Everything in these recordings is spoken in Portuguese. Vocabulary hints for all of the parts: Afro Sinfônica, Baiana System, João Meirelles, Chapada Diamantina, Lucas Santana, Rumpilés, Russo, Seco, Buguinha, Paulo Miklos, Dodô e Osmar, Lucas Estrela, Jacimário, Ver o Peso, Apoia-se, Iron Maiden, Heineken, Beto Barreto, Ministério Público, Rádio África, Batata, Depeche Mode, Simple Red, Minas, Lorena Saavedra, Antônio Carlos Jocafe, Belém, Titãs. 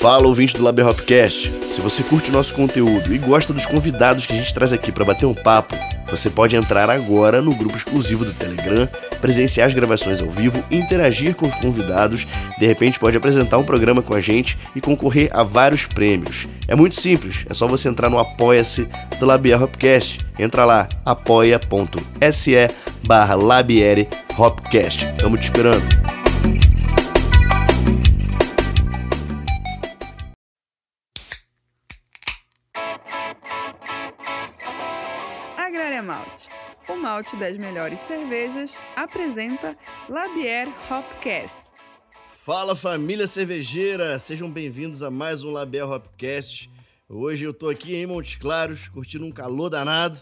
Fala, ouvinte do Laber Hopcast. Se você curte o nosso conteúdo e gosta dos convidados que a gente traz aqui para bater um papo, você pode entrar agora no grupo exclusivo do Telegram, presenciar as gravações ao vivo, interagir com os convidados, de repente pode apresentar um programa com a gente e concorrer a vários prêmios. É muito simples, é só você entrar no Apoia-se do Labier Hopcast. Entra lá, apoia.se/LabierHopcast. Tamo te esperando. O malte das melhores cervejas apresenta Labier Hopcast. Fala, família cervejeira! Sejam bem-vindos a mais um Labier Hopcast. Hoje eu tô aqui em Montes Claros, curtindo um calor danado,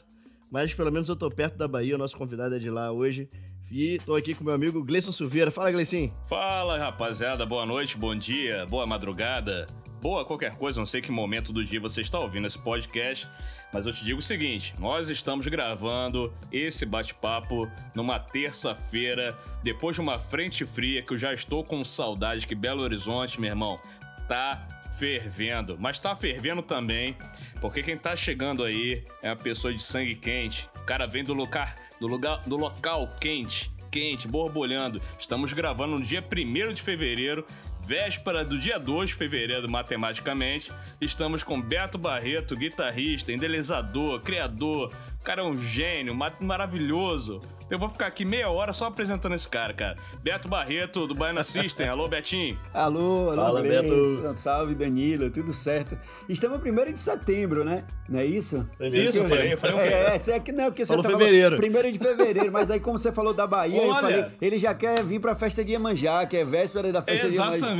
mas pelo menos eu tô perto da Bahia, o nosso convidado é de lá hoje. E tô aqui com meu amigo Gleison Silveira. Fala, Gleicinho! Fala, rapaziada! Boa noite, bom dia, boa madrugada, boa qualquer coisa, não sei que momento do dia você está ouvindo esse podcast, mas eu te digo o seguinte, nós estamos gravando esse bate-papo numa terça-feira, depois de uma frente fria que eu já estou com saudade, que Belo Horizonte, meu irmão, tá fervendo, mas tá fervendo também, porque quem tá chegando aí é uma pessoa de sangue quente, o cara vem do local quente, borbulhando. Estamos gravando no dia 1º de fevereiro, véspera do dia 2 de fevereiro, matematicamente. Estamos com Beto Barreto, guitarrista, idealizador, criador. O cara é um gênio, maravilhoso. Eu vou ficar aqui meia hora só apresentando esse cara, cara. Beto Barreto, do Baiana System. Alô, Betinho. Alô, fala, Beto. Salve, Danilo. Tudo certo. Estamos 1º de setembro, né? Não é isso? Isso, eu falei o quê? Você falou fevereiro. 1º de fevereiro, mas aí como você falou da Bahia, olha, eu falei, ele já quer vir pra festa de Iemanjá, que é véspera da festa de Iemanjá.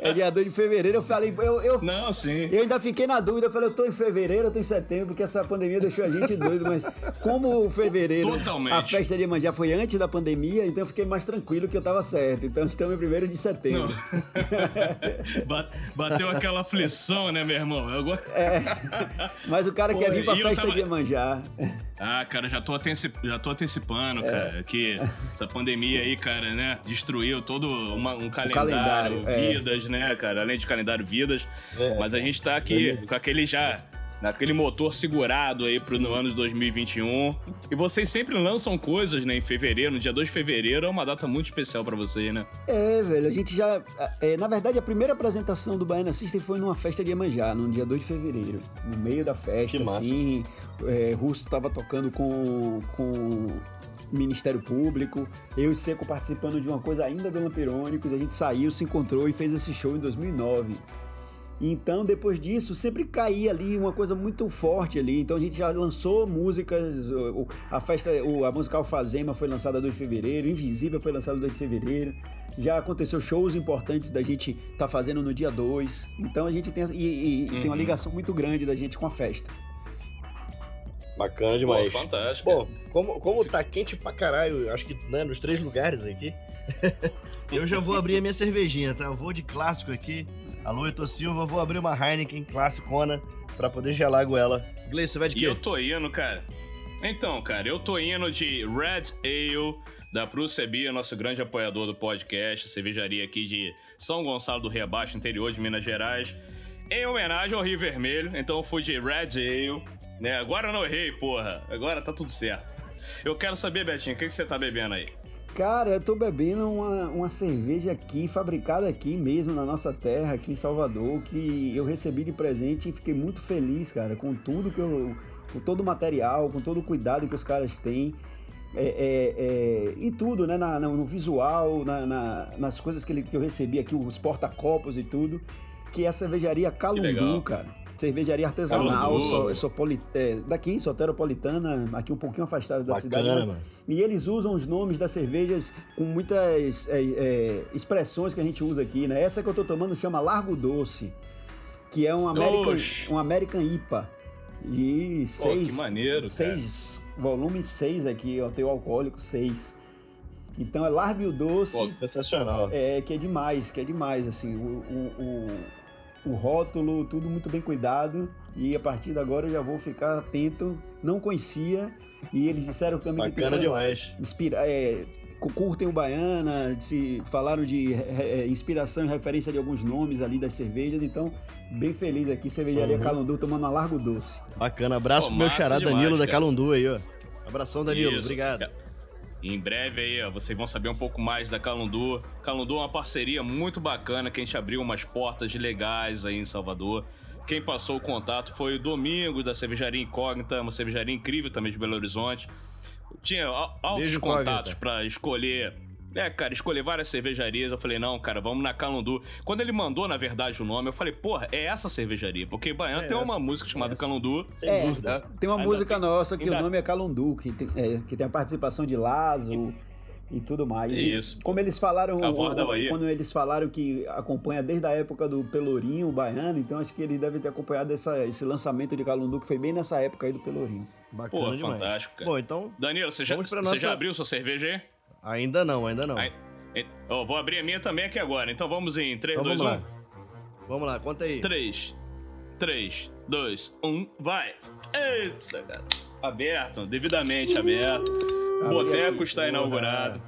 É dia 2 de fevereiro. Eu falei, não, sim. Eu ainda fiquei na dúvida, eu falei, eu tô em fevereiro, eu tô em setembro, porque essa pandemia deixou a gente doido, mas como o fevereiro... Totalmente. A festa de Iemanjá foi antes da pandemia, então eu fiquei mais tranquilo que eu tava certo. Então estamos em 1º de setembro. Bateu aquela aflição, né, meu irmão? Mas o cara quer vir pra festa de Iemanjá. Ah, cara, já tô antecipando, cara, que essa pandemia aí, cara, né, destruiu todo um calendário vidas, né, cara? Além de calendário, vidas. É. Mas a gente tá aqui com aquele já... Naquele motor segurado aí pro ano de 2021. E vocês sempre lançam coisas, né? Em fevereiro, no dia 2 de fevereiro, é uma data muito especial pra vocês, né? É, velho, a gente já... na verdade, a primeira apresentação do Baiana System foi numa festa de Iemanjá, no dia 2 de fevereiro. No meio da festa, assim. Russo tava tocando com Ministério Público, eu e Seco participando de uma coisa ainda do Lampirônicos. A gente saiu, se encontrou e fez esse show em 2009. Então, depois disso, sempre caía ali uma coisa muito forte ali. Então, a gente já lançou músicas. A música Alfazema foi lançada 2 de fevereiro, Invisível foi lançada 2 de fevereiro. Já aconteceu shows importantes da gente tá fazendo no dia 2. Então, a gente tem, tem uma ligação muito grande da gente com a festa. Bacana demais. Pô, fantástico. Bom, como tá quente pra caralho, acho que, né, nos 3 lugares aqui, eu já vou abrir a minha cervejinha, tá? Eu vou de clássico aqui. Alô, eu tô Silva, vou abrir uma Heineken classicona pra poder gelar a goela. Gleice, você vai de quê? Eu tô indo, cara. Então, cara, eu tô indo de Red Ale, da Prússia Bia, nosso grande apoiador do podcast, cervejaria aqui de São Gonçalo do Riabaixo, interior de Minas Gerais, em homenagem ao Rio Vermelho. Então eu fui de Red Ale, né? Agora eu não errei, porra. Agora tá tudo certo. Eu quero saber, Betinho, o que você tá bebendo aí? Cara, eu tô bebendo uma cerveja aqui, fabricada aqui mesmo, na nossa terra, aqui em Salvador, que eu recebi de presente e fiquei muito feliz, cara, com tudo que com todo o material, com todo o cuidado que os caras têm, em tudo, né, no visual, nas coisas que eu recebi aqui, os porta-copos e tudo, que é a cervejaria Calundu, cara. Cervejaria artesanal, daqui, soteropolitana, aqui um pouquinho afastado da cidade. E eles usam os nomes das cervejas com muitas expressões que a gente usa aqui, né? Essa que eu tô tomando chama Largo Doce, que é um American IPA de 6 volume 6 aqui, ó, tem o alcoólico 6. Então é Largo e o Doce. Pô, sensacional. Que é demais, assim, o rótulo, tudo muito bem cuidado, e a partir de agora eu já vou ficar atento. Não conhecia, e eles disseram também que tem curtem o Baiana, se falaram de inspiração e referência de alguns nomes ali das cervejas, então bem feliz aqui, cervejaria Calundu tomando uma Largo Doce. Bacana, abraço pro meu xará Danilo da Calundu aí, ó. Abração, Danilo, isso, obrigado. Em breve aí, ó, vocês vão saber um pouco mais da Calundu. Calundu é uma parceria muito bacana que a gente abriu umas portas legais aí em Salvador. Quem passou o contato foi o Domingos, da Cervejaria Incógnita, uma cervejaria incrível também de Belo Horizonte. Tinha altos contatos pra escolher. É, cara, escolher várias cervejarias. Eu falei, não, cara, vamos na Calundu. Quando ele mandou, na verdade, o nome, eu falei, porra, é essa cervejaria? Porque Baiana tem uma música chamada Calundu. É, tem uma música nossa que o nome é Calundu, que tem a participação de Lazo e tudo mais. Isso. Como eles falaram, quando eles falaram que acompanha desde a época do Pelourinho, o Baiana, então acho que ele deve ter acompanhado esse lançamento de Calundu, que foi bem nessa época aí do Pelourinho. Bacana. Pô, fantástico, cara. Bom, então, Danilo, você já abriu sua cerveja aí? Ainda não, ainda não. Eu vou abrir a minha também aqui agora. Então vamos em 3, então, 2, vamos 1. Lá. Vamos lá, conta aí. 3, 2, 1, vai. Eita, cara. Aberto, devidamente aberto. O boteco está inaugurado.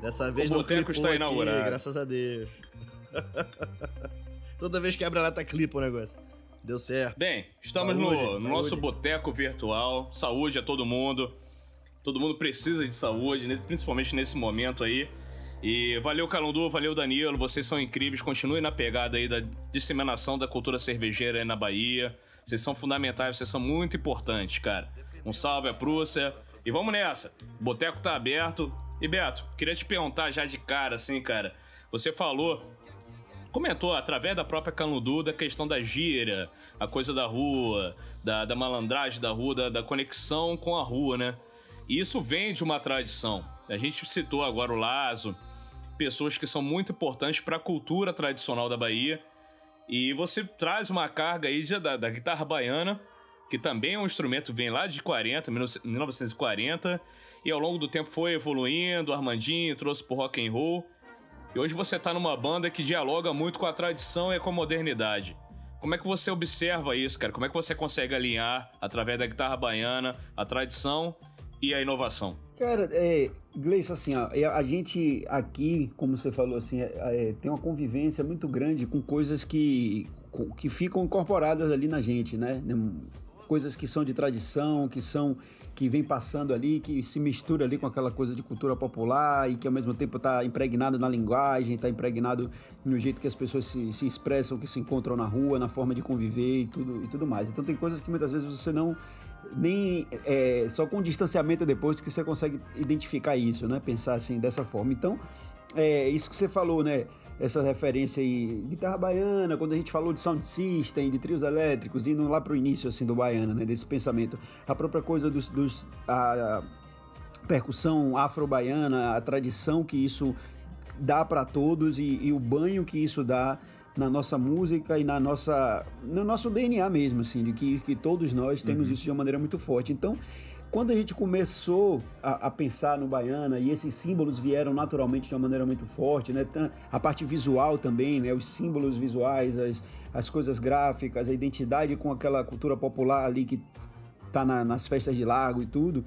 Dessa vez o boteco está inaugurado. Aqui, graças a Deus. Toda vez que abre a lata, clipa o negócio. Deu certo. Bem, estamos no nosso boteco virtual. Saúde a todo mundo. Todo mundo precisa de saúde, né? Principalmente nesse momento aí. E valeu, Calundu, valeu, Danilo. Vocês são incríveis. Continuem na pegada aí da disseminação da cultura cervejeira aí na Bahia. Vocês são fundamentais, vocês são muito importantes, cara. Um salve à Prússia. E vamos nessa. O boteco tá aberto. E, Beto, queria te perguntar já de cara, assim, cara. Você comentou através da própria Calundu da questão da gíria, a coisa da rua, da malandragem da rua, da conexão com a rua, né? E isso vem de uma tradição. A gente citou agora o Lazo, pessoas que são muito importantes para a cultura tradicional da Bahia. E você traz uma carga aí da guitarra baiana, que também é um instrumento que vem lá de 1940, e ao longo do tempo foi evoluindo, o Armandinho trouxe pro rock and roll. E hoje você tá numa banda que dialoga muito com a tradição e com a modernidade. Como é que você observa isso, cara? Como é que você consegue alinhar, através da guitarra baiana, a tradição e a inovação? Cara, Gleison, assim, ó, a gente aqui, como você falou, assim, tem uma convivência muito grande com coisas que ficam incorporadas ali na gente, né? Coisas que são de tradição, que vem passando ali, que se mistura ali com aquela coisa de cultura popular e que ao mesmo tempo está impregnado na linguagem, está impregnado no jeito que as pessoas se expressam, que se encontram na rua, na forma de conviver e tudo mais. Então tem coisas que muitas vezes você não... só com distanciamento depois que você consegue identificar isso, né? Pensar assim, dessa forma. Então, isso que você falou, né? Essa referência aí, guitarra baiana, quando a gente falou de sound system, de trios elétricos, indo lá pro início, assim, do Baiana, né? Desse pensamento. A própria coisa a percussão afro-baiana, a tradição que isso dá para todos e o banho que isso dá na nossa música e no nosso DNA mesmo, assim, de que todos nós temos isso de uma maneira muito forte. Então, quando a gente começou a pensar no Baiana, e esses símbolos vieram naturalmente de uma maneira muito forte, né? A parte visual também, né? Os símbolos visuais, as coisas gráficas, a identidade com aquela cultura popular ali que tá nas festas de largo e tudo.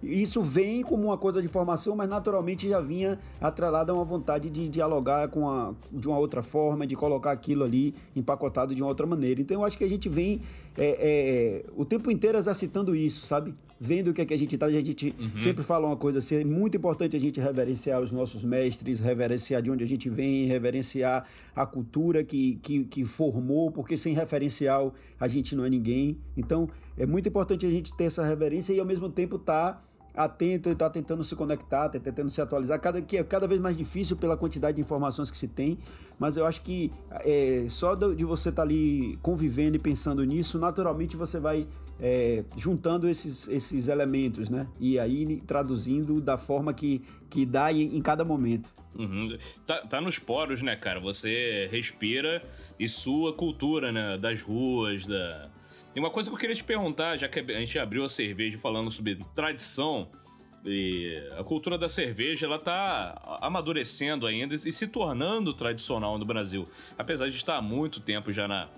Isso vem como uma coisa de formação, mas naturalmente já vinha atrelada a uma vontade de dialogar de uma outra forma, de colocar aquilo ali empacotado de uma outra maneira. Então eu acho que a gente vem o tempo inteiro exercitando isso, sabe? Vendo o que é que a gente tá, a gente sempre fala uma coisa assim, é muito importante a gente reverenciar os nossos mestres, reverenciar de onde a gente vem, reverenciar a cultura que formou, porque sem referencial a gente não é ninguém. Então é muito importante a gente ter essa reverência e ao mesmo tempo tá atento e tá tentando se conectar, tá tentando se atualizar, que é cada vez mais difícil pela quantidade de informações que se tem, mas eu acho que só de você estar ali convivendo e pensando nisso, naturalmente você vai juntando esses elementos, né? E aí traduzindo da forma que dá em cada momento. Tá nos poros, né, cara? Você respira e sua cultura, né? Das ruas, E uma coisa que eu queria te perguntar, já que a gente abriu a cerveja falando sobre tradição, e a cultura da cerveja, ela tá amadurecendo ainda e se tornando tradicional no Brasil. Apesar de estar há muito tempo já na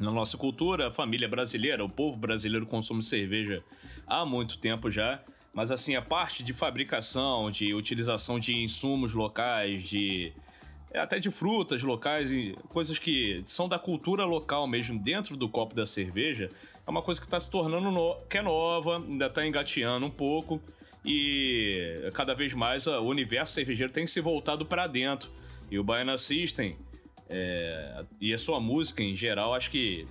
nossa cultura, a família brasileira, o povo brasileiro consome cerveja há muito tempo já. Mas assim, a parte de fabricação, de utilização de insumos locais, de até de frutas locais, coisas que são da cultura local mesmo dentro do copo da cerveja, é uma coisa que está se tornando que é nova, ainda está engateando um pouco, e cada vez mais o universo cervejeiro tem se voltado para dentro. E o Baiana System e a sua música em geral, acho que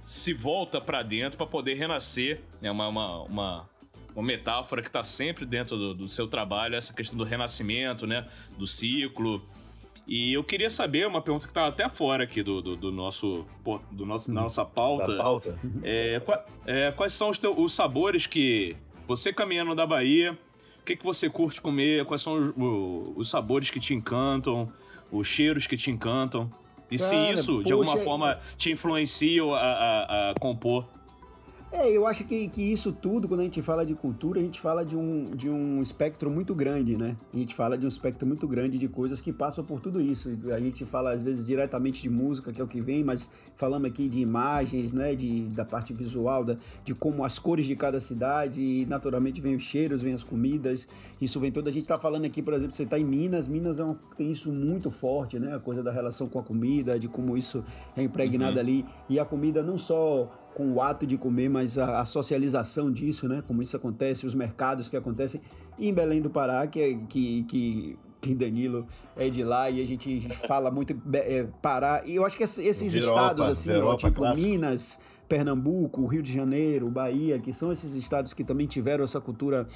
se volta para dentro para poder renascer. É uma metáfora que está sempre dentro do seu trabalho, essa questão do renascimento, né, do ciclo. E eu queria saber, uma pergunta que tá até fora aqui nossa pauta. Da pauta. Quais são os sabores que você, caminhando da Bahia, o que você curte comer? Quais são os sabores que te encantam? Os cheiros que te encantam? E se isso, de alguma forma, te influencia a compor? Eu acho que isso tudo, quando a gente fala de cultura, a gente fala de um espectro muito grande, né? A gente fala de um espectro muito grande de coisas que passam por tudo isso. A gente fala, às vezes, diretamente de música, que é o que vem, mas falamos aqui de imagens, né? Da parte visual, de como as cores de cada cidade, e naturalmente vem os cheiros, vem as comidas, isso vem toda. A gente tá falando aqui, por exemplo, você tá em Minas, tem isso muito forte, né? A coisa da relação com a comida, de como isso é impregnado ali. E a comida não só com o ato de comer, mas a socialização disso, né? Como isso acontece, os mercados que acontecem. E em Belém do Pará, que Danilo é de lá, e a gente fala muito Pará. E eu acho que esses estados, assim, tipo Minas, Pernambuco, Rio de Janeiro, Bahia, que são esses estados que também tiveram essa cultura,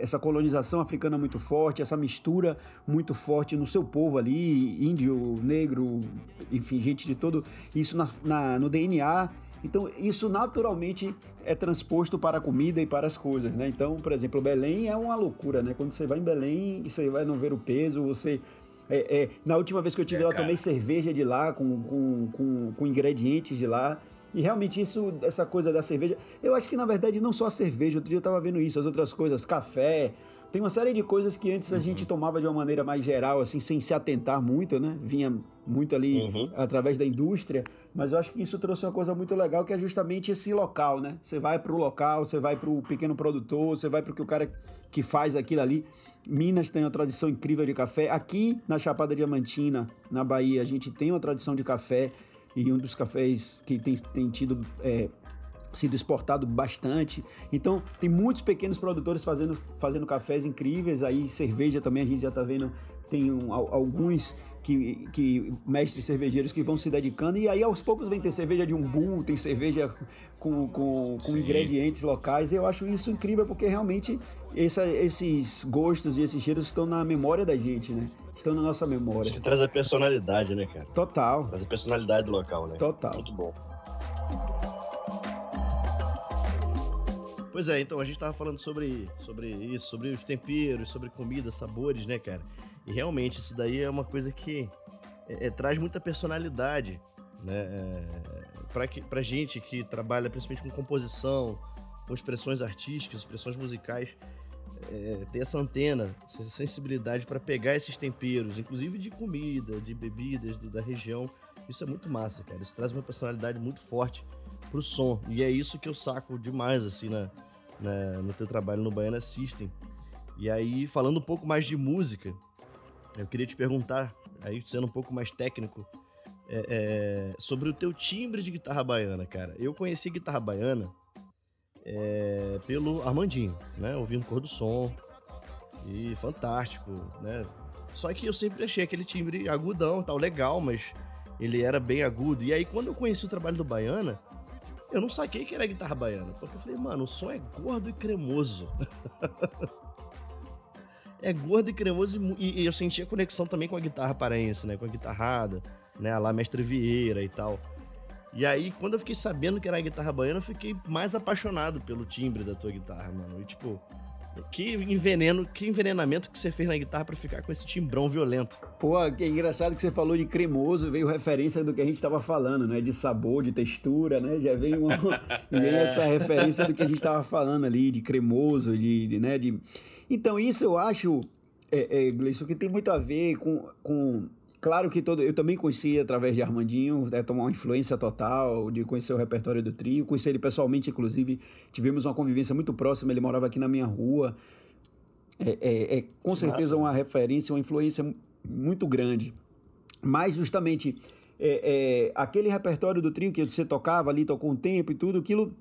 essa colonização africana muito forte, essa mistura muito forte no seu povo ali, índio, negro, enfim, gente de todo isso no DNA. Então, isso naturalmente é transposto para a comida e para as coisas, né? Então, por exemplo, Belém é uma loucura, né? Quando você vai em Belém, você vai no Ver o Peso, você... na última vez que eu estive lá, tomei cerveja de lá, com ingredientes de lá. E realmente isso, essa coisa da cerveja... Eu acho que, na verdade, não só a cerveja. Outro dia eu tava vendo isso, as outras coisas, café... Tem uma série de coisas que antes a gente tomava de uma maneira mais geral, assim, sem se atentar muito, né? Vinha muito ali através da indústria, mas eu acho que isso trouxe uma coisa muito legal, que é justamente esse local, né? Você vai pro local, você vai pro pequeno produtor, você vai pro que o cara que faz aquilo ali. Minas tem uma tradição incrível de café. Aqui, na Chapada Diamantina, na Bahia, a gente tem uma tradição de café, e um dos cafés que tem tido... sido exportado bastante. Então, tem muitos pequenos produtores fazendo cafés incríveis. Aí, cerveja também, a gente já tá vendo, tem alguns que mestres cervejeiros que vão se dedicando, e aí aos poucos vem ter cerveja de umbu, tem cerveja com ingredientes locais. Eu acho isso incrível, porque realmente esses gostos e esses cheiros estão na memória da gente, né? Estão na nossa memória. Acho que traz a personalidade, né, cara? Total. Traz a personalidade do local, né? Total. Muito bom. Pois é, então a gente tava falando sobre isso, sobre os temperos, sobre comida, sabores, né, cara? E realmente isso daí é uma coisa que traz muita personalidade, né? Pra gente que trabalha principalmente com composição, com expressões artísticas, expressões musicais, ter essa antena, essa sensibilidade para pegar esses temperos, inclusive de comida, de bebidas da região. Isso é muito massa, cara. Isso traz uma personalidade muito forte pro som, e é isso que eu saco demais, assim, no teu trabalho no Baiana System. E aí, falando um pouco mais de música, eu queria te perguntar, aí sendo um pouco mais técnico, sobre o teu timbre de guitarra baiana, cara. Eu conheci guitarra baiana pelo Armandinho, né, ouvindo Cor do Som, e fantástico, né, só que eu sempre achei aquele timbre agudão, tal, legal, mas ele era bem agudo. E aí, quando eu conheci o trabalho do Baiana, eu não saquei que era guitarra baiana, porque eu falei, mano, o som é gordo e cremoso. É gordo e cremoso, e eu senti a conexão também com a guitarra paraense, né? Com a guitarrada, né? Lá Mestre Vieira e tal. E aí, quando eu fiquei sabendo que era a guitarra baiana, eu fiquei mais apaixonado pelo timbre da tua guitarra, mano. E tipo, que envenenamento que você fez na guitarra pra ficar com esse timbrão violento. Pô, que engraçado que você falou de cremoso, veio referência do que a gente tava falando, né? De sabor, de textura, né? Já veio essa referência do que a gente tava falando ali, de cremoso, né? Então, isso eu acho, Gleison, que tem muito a ver com Claro que eu também conheci através de Armandinho, tomar uma influência total, de conhecer o repertório do trio, conheci ele pessoalmente, inclusive, tivemos uma convivência muito próxima, ele morava aqui na minha rua, com certeza uma referência, uma influência muito grande, mas justamente aquele repertório do trio que você tocava ali, tocou um tempo e tudo, aquilo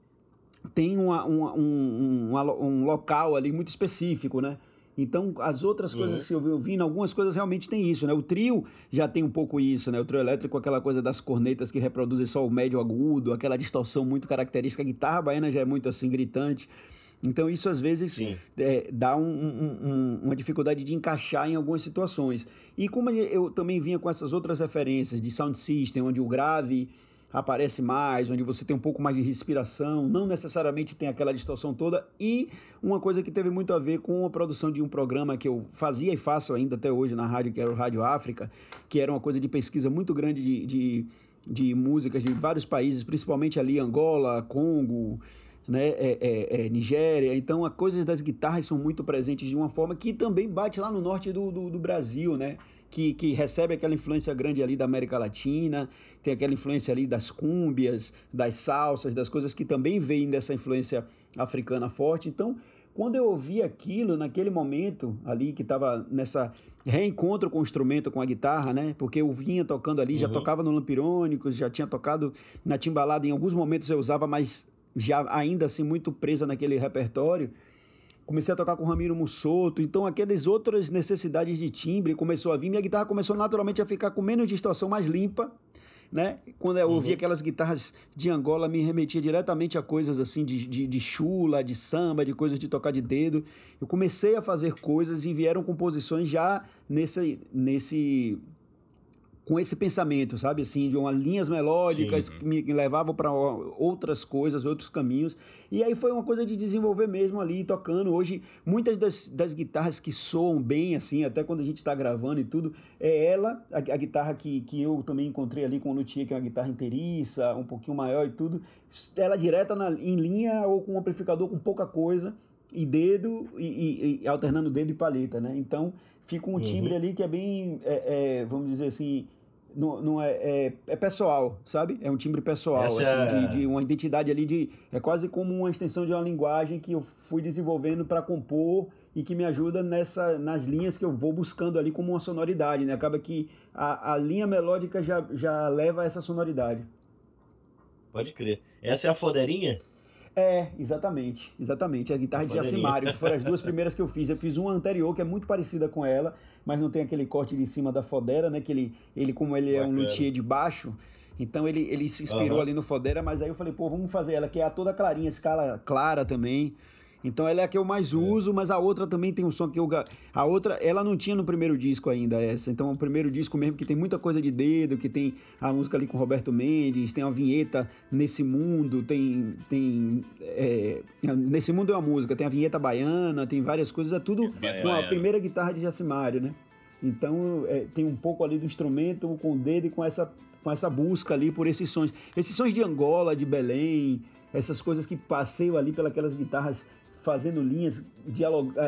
tem um local ali muito específico, né? Então, as outras coisas que eu vi, algumas coisas realmente tem isso, né? O trio já tem um pouco isso, né? O trio elétrico, aquela coisa das cornetas que reproduzem só o médio agudo, aquela distorção muito característica. A guitarra baiana já é muito, assim, gritante. Então, isso, às vezes, dá uma dificuldade de encaixar em algumas situações. E como eu também vinha com essas outras referências de sound system, onde o grave aparece mais, onde você tem um pouco mais de respiração, não necessariamente tem aquela distorção toda, e uma coisa que teve muito a ver com a produção de um programa que eu fazia e faço ainda até hoje na rádio, que era o Rádio África, que era uma coisa de pesquisa muito grande de músicas de vários países, principalmente ali Angola, Congo, né, Nigéria. Então, as coisas das guitarras são muito presentes de uma forma que também bate lá no norte do Brasil, né? Que recebe aquela influência grande ali da América Latina, tem aquela influência ali das cúmbias, das salsas, das coisas que também vêm dessa influência africana forte. Então, quando eu ouvi aquilo, naquele momento ali que estava nessa reencontro com o instrumento, com a guitarra, né? Porque eu vinha tocando ali, já tocava no Lampirônicos, já tinha tocado na Timbalada, em alguns momentos eu usava, mas já ainda assim muito presa naquele repertório. Comecei a tocar com o Ramiro Mussolto, então aquelas outras necessidades de timbre começou a vir, minha guitarra começou naturalmente a ficar com menos distorção, mais limpa, né? Quando eu ouvi aquelas guitarras de Angola, me remetia diretamente a coisas assim de chula, de samba, de coisas de tocar de dedo. Eu comecei a fazer coisas e vieram composições já com esse pensamento, sabe, assim, de umas linhas melódicas que me levavam para outras coisas, outros caminhos, e aí foi uma coisa de desenvolver mesmo ali, tocando. Hoje, muitas das guitarras que soam bem, assim, até quando a gente está gravando e tudo, é ela, a guitarra que eu também encontrei ali com o Luthier, que é uma guitarra inteiriça, um pouquinho maior e tudo, ela direta em linha ou com um amplificador com pouca coisa, e dedo, e alternando dedo e palheta, né, então fica um timbre ali que é bem, vamos dizer assim, não é pessoal, sabe? É um timbre pessoal, assim, de uma identidade ali é quase como uma extensão de uma linguagem que eu fui desenvolvendo para compor e que me ajuda nas linhas que eu vou buscando ali como uma sonoridade, né? Acaba que a linha melódica já leva a essa sonoridade. Pode crer. Essa é a foderinha? É, exatamente. A guitarra de Jacimário, que foram as duas primeiras que eu fiz. Eu fiz uma anterior, que é muito parecida com ela, mas não tem aquele corte de cima da fodera, né? Que ele como ele é um luthier de baixo, então ele se inspirou ali no fodera, mas aí eu falei, pô, vamos fazer ela, que é a toda clarinha, escala clara também. Então ela é a que eu mais uso, mas a outra também tem um som que eu... A outra, ela não tinha no primeiro disco ainda, essa. Então é o primeiro disco mesmo que tem muita coisa de dedo, que tem a música ali com o Roberto Mendes, tem uma vinheta Nesse Mundo, Nesse Mundo é uma música, tem a vinheta baiana, tem várias coisas, é tudo com a primeira guitarra de Jacimário, né? Então tem um pouco ali do instrumento com o dedo e com essa busca ali por esses sons. Esses sons de Angola, de Belém, essas coisas que passeiam ali pelas aquelas guitarras fazendo linhas,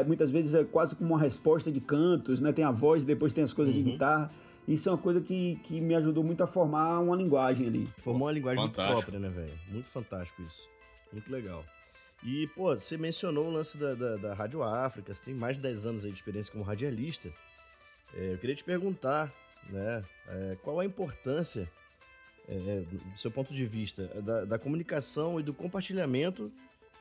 muitas vezes é quase como uma resposta de cantos, né? Tem a voz, depois tem as coisas de guitarra. Isso é uma coisa que me ajudou muito a formar uma linguagem ali. Formou uma linguagem muito própria, né, velho? Muito fantástico isso. Muito legal. E, pô, você mencionou o lance da Rádio África, você tem mais de 10 anos aí de experiência como radialista. Eu queria te perguntar, né, qual a importância, do seu ponto de vista, da comunicação e do compartilhamento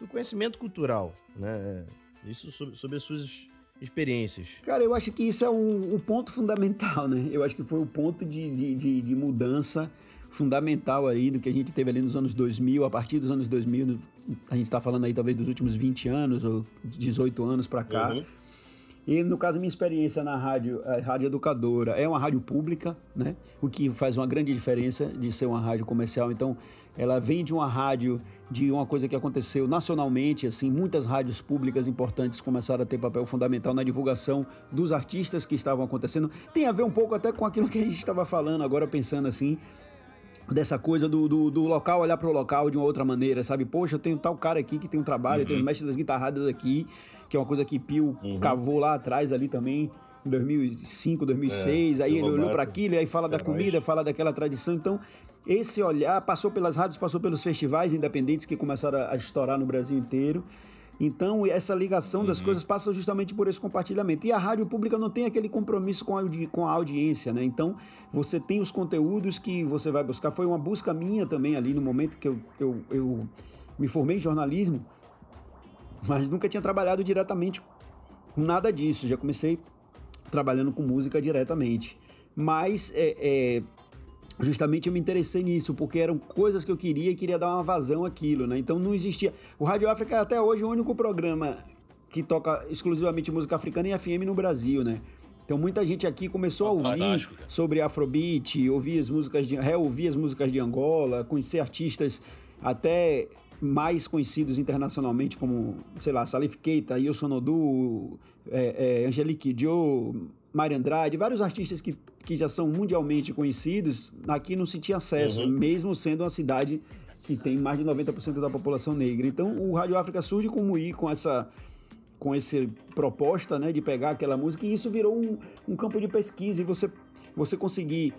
do conhecimento cultural, né? Isso sobre as suas experiências. Cara, eu acho que isso é um ponto fundamental, né? Eu acho que foi um ponto de mudança fundamental aí do que a gente teve ali nos anos 2000, a partir dos anos 2000, a gente tá falando aí talvez dos últimos 20 anos ou 18 anos para cá. E, no caso, minha experiência na rádio, a Rádio Educadora, é uma rádio pública, né? O que faz uma grande diferença de ser uma rádio comercial. Então, ela vem de uma rádio, de uma coisa que aconteceu nacionalmente, assim, muitas rádios públicas importantes começaram a ter papel fundamental na divulgação dos artistas que estavam acontecendo. Tem a ver um pouco até com aquilo que a gente estava falando agora, pensando assim, dessa coisa do local, olhar para o local de uma outra maneira, sabe? Poxa, eu tenho tal cara aqui que tem um trabalho, eu tenho o mestre das guitarradas aqui, que é uma coisa que Pio cavou lá atrás ali também, 2005, 2006, aí ele olhou para aquilo, aí fala da comida, fala daquela tradição, então esse olhar passou pelas rádios, passou pelos festivais independentes que começaram a estourar no Brasil inteiro. Então, essa ligação das coisas passa justamente por esse compartilhamento. E a rádio pública não tem aquele compromisso com a audiência, né? Então, você tem os conteúdos que você vai buscar. Foi uma busca minha também ali no momento que eu me formei em jornalismo, mas nunca tinha trabalhado diretamente com nada disso. Já comecei trabalhando com música diretamente. Mas, justamente eu me interessei nisso, porque eram coisas que eu queria e queria dar uma vazão àquilo, né? Então não existia. O Rádio África é até hoje o único programa que toca exclusivamente música africana e FM no Brasil, né? Então muita gente aqui começou a ouvir sobre Afrobeat, reouvir as músicas de Angola, conhecer artistas até mais conhecidos internacionalmente como, sei lá, Salif Keita, Ilson Odu, Angelique Kidjo, Mário Andrade, vários artistas que já são mundialmente conhecidos, aqui não se tinha acesso, mesmo sendo uma cidade que tem mais de 90% da população negra. Então o Rádio África surge com essa proposta, né, de pegar aquela música, e isso virou um campo de pesquisa, e você conseguir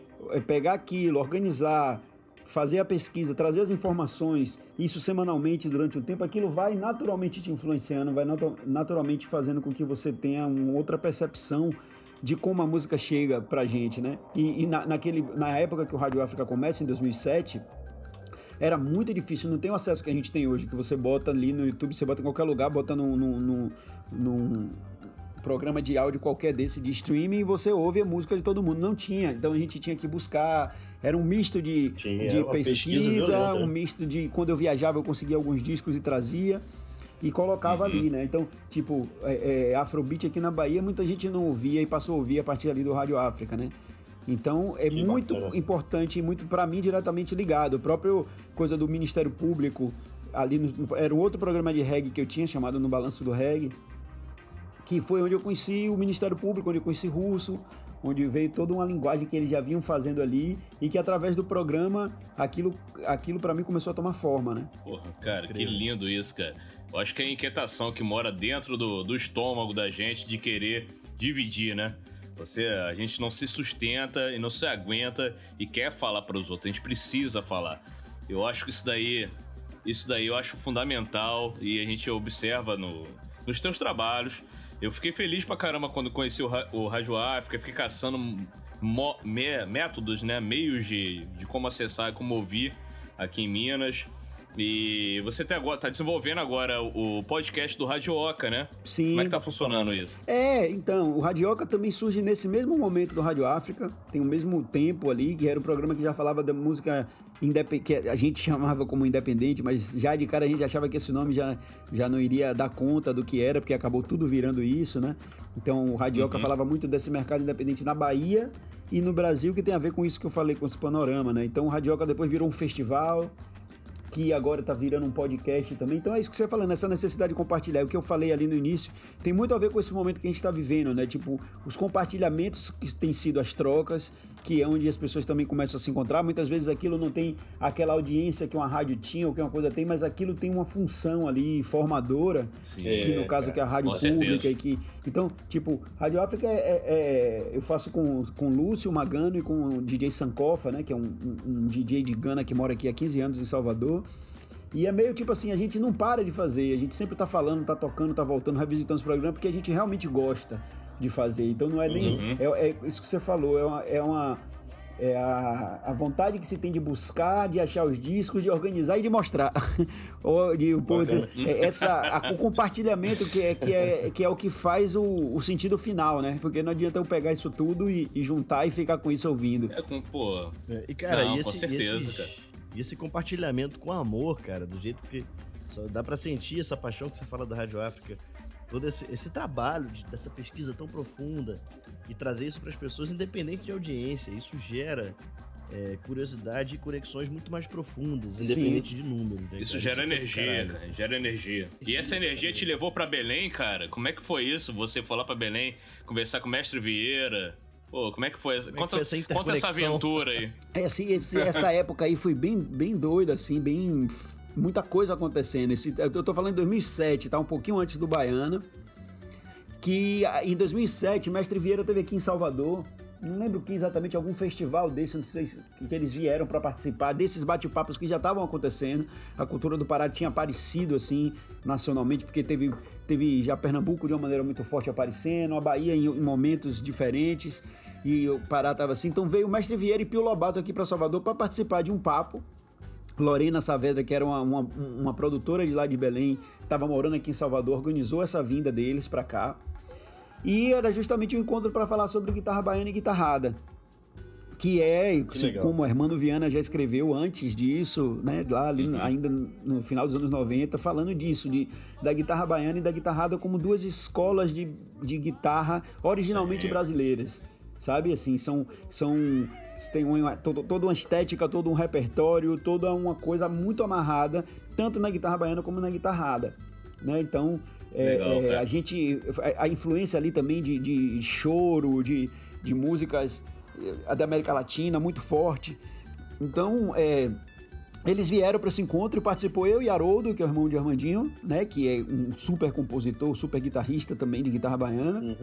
pegar aquilo, organizar, fazer a pesquisa, trazer as informações, isso semanalmente durante um tempo, aquilo vai naturalmente te influenciando, vai naturalmente fazendo com que você tenha uma outra percepção de como a música chega pra gente, né? E na época que o Rádio África começa, em 2007, era muito difícil, não tem o acesso que a gente tem hoje, que você bota ali no YouTube, você bota em qualquer lugar, bota num programa de áudio qualquer desse de streaming e você ouve a música de todo mundo. Não tinha, então a gente tinha que buscar, era um misto de pesquisa, um misto de... Quando eu viajava eu conseguia alguns discos e trazia, e colocava ali, né? Então, tipo, Afrobeat aqui na Bahia, muita gente não ouvia e passou a ouvir a partir ali do Rádio África, né? Então, é que muito bacana. Importante e muito, pra mim, diretamente ligado. O próprio coisa do Ministério Público, ali era um outro programa de reggae que eu tinha, chamado No Balanço do Reggae, que foi onde eu conheci o Ministério Público, onde eu conheci Russo, onde veio toda uma linguagem que eles já vinham fazendo ali e que através do programa aquilo pra mim começou a tomar forma, né? Porra, cara, que lindo isso, cara. Eu acho que é a inquietação que mora dentro do estômago da gente de querer dividir, né? A gente não se sustenta e não se aguenta e quer falar para os outros, a gente precisa falar. Eu acho que isso daí eu acho fundamental e a gente observa nos teus trabalhos. Eu fiquei feliz pra caramba quando conheci o Rádio África, fiquei caçando métodos, né, meios de como acessar, como ouvir aqui em Minas. E você tá desenvolvendo agora o podcast do Radioca, né? Sim. Como é que tá funcionando isso? Então, o Radioca também surge nesse mesmo momento do Rádio África, tem o mesmo tempo ali, que era um programa que já falava da música que a gente chamava como independente, mas já de cara a gente achava que esse nome já não iria dar conta do que era, porque acabou tudo virando isso, né? Então, o Radioca falava muito desse mercado independente na Bahia e no Brasil, que tem a ver com isso que eu falei, com esse panorama, né? Então, o Radioca depois virou um festival, que agora tá virando um podcast também. Então é isso que você tá falando, essa necessidade de compartilhar. O que eu falei ali no início tem muito a ver com esse momento que a gente tá vivendo, né? Tipo, os compartilhamentos que têm sido as trocas, que é onde as pessoas também começam a se encontrar. Muitas vezes aquilo não tem aquela audiência que uma rádio tinha ou que uma coisa tem, mas aquilo tem uma função ali formadora, sim, que no caso que é a rádio pública. E que... Então, tipo, Rádio África eu faço com Lúcio, Magano e com o DJ Sankofa, né? Que é um DJ de Gana que mora aqui há 15 anos em Salvador. E é meio tipo assim, a gente não para de fazer, a gente sempre tá falando, tá tocando, tá voltando, revisitando os programas, porque a gente realmente gosta de fazer. Então não é nem... É isso que você falou, é a vontade que se tem de buscar, de achar os discos, de organizar e de mostrar. O compartilhamento que é o que faz o sentido final, né? Porque não adianta eu pegar isso tudo e juntar e ficar com isso ouvindo. Com certeza, cara. E esse compartilhamento com amor, cara, do jeito que só dá pra sentir essa paixão que você fala da Rádio África, todo esse trabalho dessa pesquisa tão profunda e trazer isso pras pessoas independente de audiência, isso gera curiosidade e conexões muito mais profundas, independente de números. Né, isso gera energia, cara, gera energia. E essa energia te levou pra Belém, cara? Como é que foi isso? Você foi lá pra Belém, conversar com o Mestre Vieira... Pô, como é que foi? Conta essa aventura aí. Essa época aí foi bem, bem doida, assim, bem... Muita coisa acontecendo. Eu tô falando em 2007, tá? Um pouquinho antes do Baiana. que em 2007 Mestre Vieira esteve aqui em Salvador, não lembro que exatamente, algum festival desse, não sei se que eles vieram para participar desses bate-papos que já estavam acontecendo. A cultura do Pará tinha aparecido assim nacionalmente, porque teve já Pernambuco de uma maneira muito forte aparecendo, a Bahia em momentos diferentes, e o Pará estava assim. Então veio o Mestre Vieira e Pio Lobato aqui para Salvador para participar de um papo. Lorena Saavedra, que era uma produtora de lá de Belém, estava morando aqui em Salvador, organizou essa vinda deles para cá. E era justamente um encontro para falar sobre guitarra baiana e guitarrada, que é, que como o Hermano Viana já escreveu antes disso, né, lá ali, ainda no final dos anos 90, falando disso, da guitarra baiana e da guitarrada como duas escolas de guitarra originalmente brasileiras, sabe? Assim, tem toda uma estética, todo um repertório, toda uma coisa muito amarrada, tanto na guitarra baiana como na guitarrada, né? Então... a influência ali também de choro, de músicas da América Latina, muito forte. Então, eles vieram para esse encontro e participou eu e Haroldo, que é o irmão de Armandinho, né, que é um super compositor, super guitarrista também de guitarra baiana,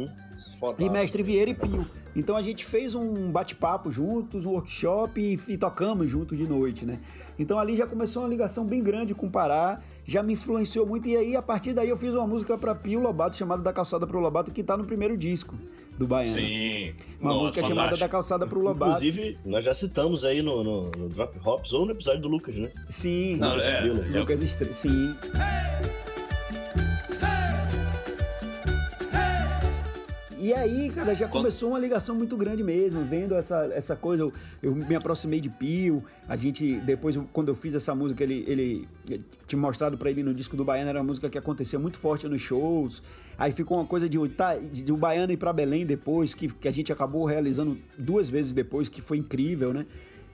e Mestre Vieira e Pio. Então a gente fez um bate-papo juntos, um workshop e tocamos juntos de noite, né? Então ali já começou uma ligação bem grande com o Pará, já me influenciou muito, e aí a partir daí eu fiz uma música para Pio Lobato chamada Da Calçada pro Lobato, que tá no primeiro disco do Baiana. Sim. Uma música chamada Da Calçada pro Lobato. Inclusive, nós já citamos aí no Drop Hops ou no episódio do Lucas, né? Sim. Lucas Estrela. Sim. E aí, cara, já começou uma ligação muito grande mesmo, vendo essa coisa, eu me aproximei de Pio, a gente, depois, quando eu fiz essa música, ele tinha mostrado pra ele no disco do Baiana, era uma música que acontecia muito forte nos shows, aí ficou uma coisa de o Baiana ir pra Belém depois, que a gente acabou realizando 2 vezes depois, que foi incrível, né?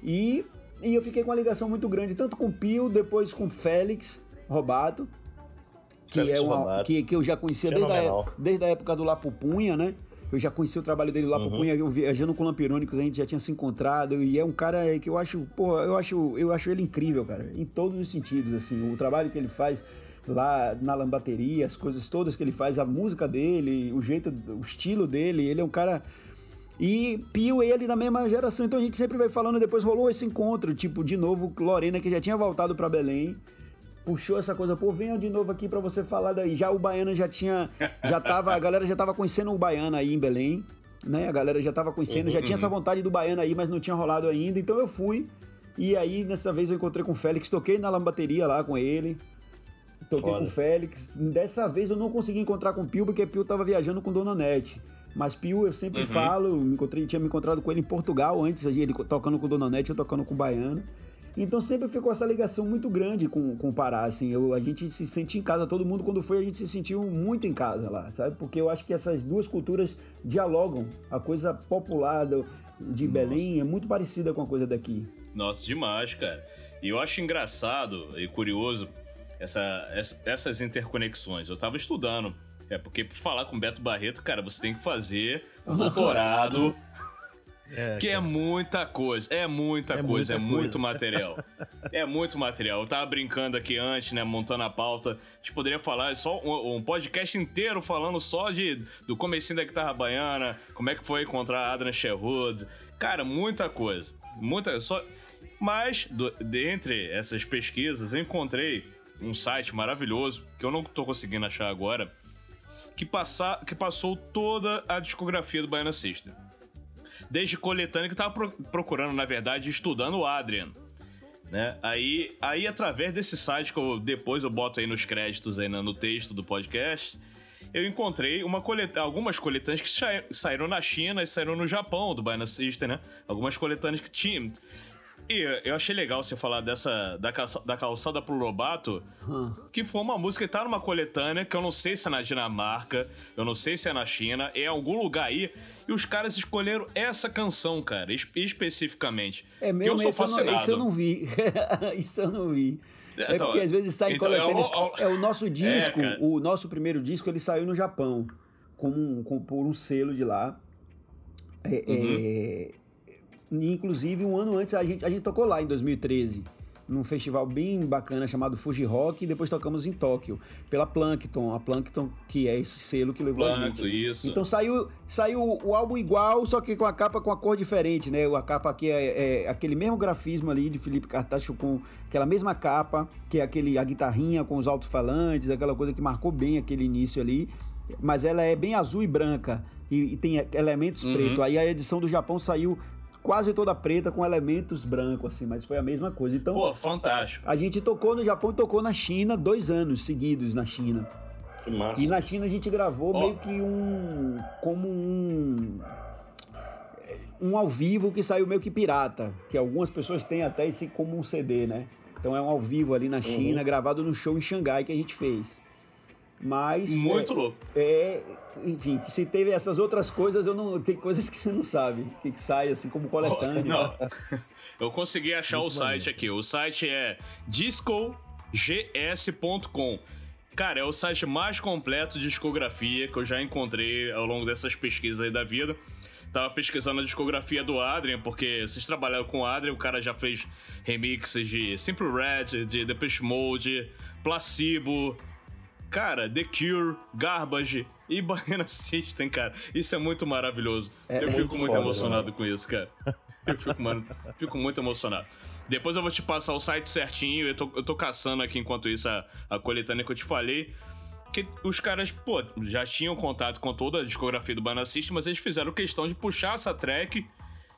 E eu fiquei com uma ligação muito grande, tanto com Pio, depois com Félix Roubado, que eu já conhecia desde a época do Lapupunha, né? Eu já conhecia o trabalho dele do Lapupunha, eu viajando com o Lampirônicos, a gente já tinha se encontrado, e é um cara que eu acho ele incrível, cara, em todos os sentidos, assim, o trabalho que ele faz lá na lambateria, as coisas todas que ele faz, a música dele, o estilo dele, ele é um cara... E Pio e ele da mesma geração, então a gente sempre vai falando, depois rolou esse encontro, tipo, de novo, Lorena, que já tinha voltado pra Belém, puxou essa coisa, pô, venha de novo aqui pra você falar daí. Já o Baiana a galera já tava conhecendo o Baiana aí em Belém, né? A galera já tava conhecendo, já tinha essa vontade do Baiana aí, mas não tinha rolado ainda. Então eu fui, e aí nessa vez eu encontrei com o Félix, toquei na lambateria lá com ele, com o Félix. Dessa vez eu não consegui encontrar com o Pio, porque Pio tava viajando com Dona Nete. Mas Pio, eu sempre falo, tinha me encontrado com ele em Portugal antes, ele tocando com Dona Nete, eu tocando com o Baiana. Então sempre ficou essa ligação muito grande com o Pará, assim, a gente se sentia em casa, todo mundo quando foi a gente se sentiu muito em casa lá, sabe? Porque eu acho que essas duas culturas dialogam, a coisa popular de Belém é muito parecida com a coisa daqui. Nossa, demais, cara. E eu acho engraçado e curioso essas interconexões. Eu tava estudando, porque pra falar com o Beto Barreto, cara, você tem que fazer um doutorado... É muita coisa, é muito material. É muito material. Eu tava brincando aqui antes, né? Montando a pauta. A gente poderia falar só um podcast inteiro falando só do comecinho da guitarra baiana, como é que foi encontrar Adrian Sherwood. Cara, muita coisa. Mas, dentre essas pesquisas, eu encontrei um site maravilhoso, que eu não tô conseguindo achar agora, que passou toda a discografia do Baiana System. Desde coletânea, que eu tava procurando, na verdade, estudando o Adrian, né? Aí, através desse site, que depois eu boto aí nos créditos, aí no texto do podcast, eu encontrei algumas coletâneas que saíram na China e saíram no Japão, do Baiana System, né? Algumas coletâneas que tinham... E eu achei legal você falar da Calçada pro Lobato, que foi uma música que tá numa coletânea, que eu não sei se é na Dinamarca, eu não sei se é na China, é em algum lugar aí, e os caras escolheram essa canção, cara, especificamente. É mesmo, isso eu não vi. Isso eu não vi. É então, porque às vezes sai coletâneas... É o nosso disco, o nosso primeiro disco, ele saiu no Japão, por um selo de lá. Inclusive, um ano antes, a gente tocou lá em 2013. num festival bem bacana chamado Fuji Rock, e depois tocamos em Tóquio, pela Plankton, a Plankton que é esse selo que levou a gente. Isso. Então saiu o álbum igual, só que com a capa com a cor diferente, né? A capa aqui é aquele mesmo grafismo ali de Felipe Cartacho com aquela mesma capa, que é a guitarrinha com os alto-falantes, aquela coisa que marcou bem aquele início ali, mas ela é bem azul e branca, e tem elementos preto. Aí a edição do Japão saiu quase toda preta, com elementos brancos, assim, mas foi a mesma coisa. Então, pô, fantástico. A gente tocou no Japão e tocou na China 2 anos seguidos na China. Que massa. E na China a gente gravou meio que um ao vivo que saiu meio que pirata, que algumas pessoas têm até esse como um CD, né? Então é um ao vivo ali na China, gravado no show em Xangai que a gente fez. Mas muito louco. Enfim, se teve essas outras coisas, tem coisas que você não sabe, que sai assim como coletânea. Não. Eu consegui achar muito o site aqui. O site é discogs.com. Cara, é o site mais completo de discografia que eu já encontrei ao longo dessas pesquisas aí da vida. Tava pesquisando a discografia do Adrian, porque vocês trabalharam com o Adrian, o cara já fez remixes de Simple Red, de Depeche Mode, Placebo, cara, The Cure, Garbage e Baiana System, cara. Isso é muito maravilhoso. Eu fico muito emocionado com isso, cara. Eu fico muito emocionado. Depois eu vou te passar o site certinho. Eu tô caçando aqui, enquanto isso, a coletânea que eu te falei. Que os caras, já tinham contato com toda a discografia do Baiana System, mas eles fizeram questão de puxar essa track,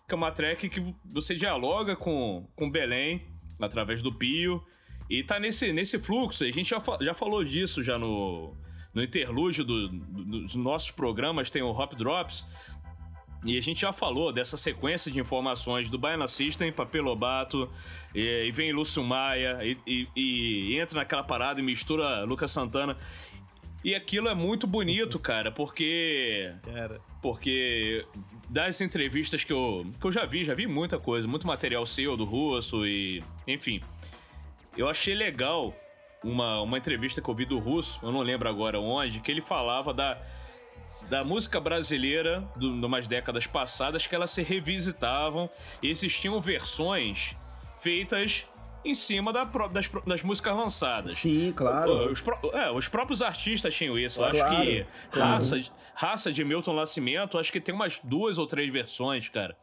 que é uma track que você dialoga com Belém, através do Pio. E tá nesse fluxo, a gente já falou disso já no interlúdio dos nossos programas, tem o Hop Drops, e a gente já falou dessa sequência de informações do Baiana System pra Pio Lobato, e vem Lúcio Maia, e entra naquela parada e mistura Lucas Santana, e aquilo é muito bonito, cara, porque das entrevistas que eu já vi muita coisa, muito material seu, do Russo, e enfim... Eu achei legal uma entrevista que eu vi do Russo, eu não lembro agora onde, que ele falava da música brasileira de umas décadas passadas, que elas se revisitavam e existiam versões feitas em cima das músicas lançadas. Sim, claro. Os próprios artistas tinham isso. Eu acho que Raça de Milton Nascimento, acho que tem umas 2 ou 3 versões, cara.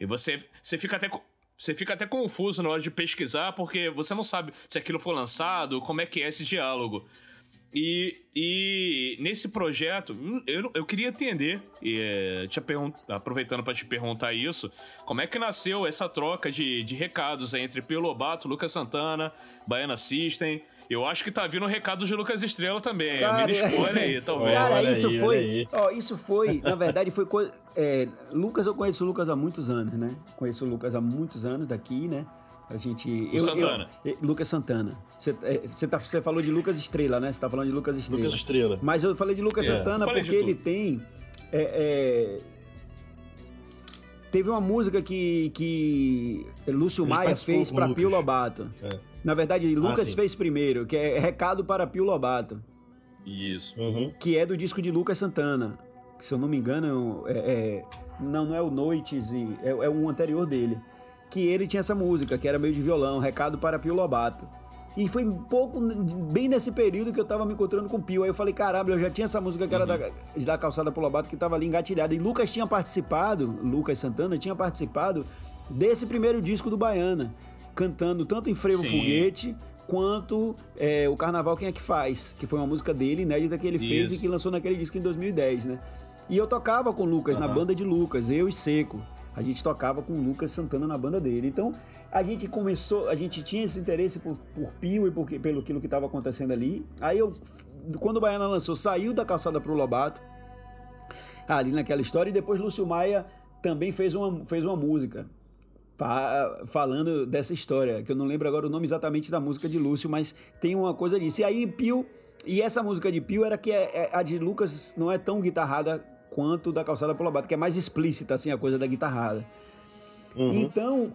E você fica até... Você fica até confuso na hora de pesquisar, porque você não sabe se aquilo foi lançado, como é que é esse diálogo. E nesse projeto, eu queria entender, aproveitando para te perguntar isso, como é que nasceu essa troca de recados aí entre Pio Lobato, Lucas Santana, Baiana System... Eu acho que tá vindo um recado de Lucas Estrela também. Cara, spoiler aí, talvez. Cara, isso foi, na verdade, foi coisa... Lucas, eu conheço o Lucas há muitos anos, né? Conheço o Lucas há muitos anos daqui, né? A gente... Santana. Lucas Santana. Você falou de Lucas Estrela, né? Você tá falando de Lucas Estrela. Lucas Estrela. Mas eu falei de Lucas Santana porque ele tem... Teve uma música que Lúcio Maia fez para Pio Lobato. Na verdade, Lucas fez primeiro, que é Recado para Pio Lobato. Isso. Uhum. Que é do disco de Lucas Santana. Que, se eu não me engano, não é o Noites, é um anterior dele. Que ele tinha essa música, que era meio de violão, Recado para Pio Lobato. E foi bem nesse período que eu tava me encontrando com o Pio. Aí eu falei, caramba, eu já tinha essa música que era da Calçada Pio Lobato, que tava ali engatilhada. E Lucas Santana tinha participado desse primeiro disco do Baiana, cantando tanto em Frevo Foguete, quanto o Carnaval Quem É Que Faz, que foi uma música dele, inédita, que ele fez e que lançou naquele disco em 2010, né? E eu tocava com o Lucas, na banda de Lucas, eu e Seco. A gente tocava com o Lucas Santana na banda dele. Então, a gente tinha esse interesse por Pio e pelo aquilo que estava acontecendo ali. Aí, quando o Baiana lançou, saiu da Calçada pro Lobato, ali naquela história, e depois Lúcio Maia também fez uma música falando dessa história, que eu não lembro agora o nome exatamente da música de Lúcio, mas tem uma coisa disso. E aí, Pio... E essa música de Pio era que a de Lucas não é tão guitarrada quanto da Calçada Pio Lobato, que é mais explícita, assim, a coisa da guitarrada. Então,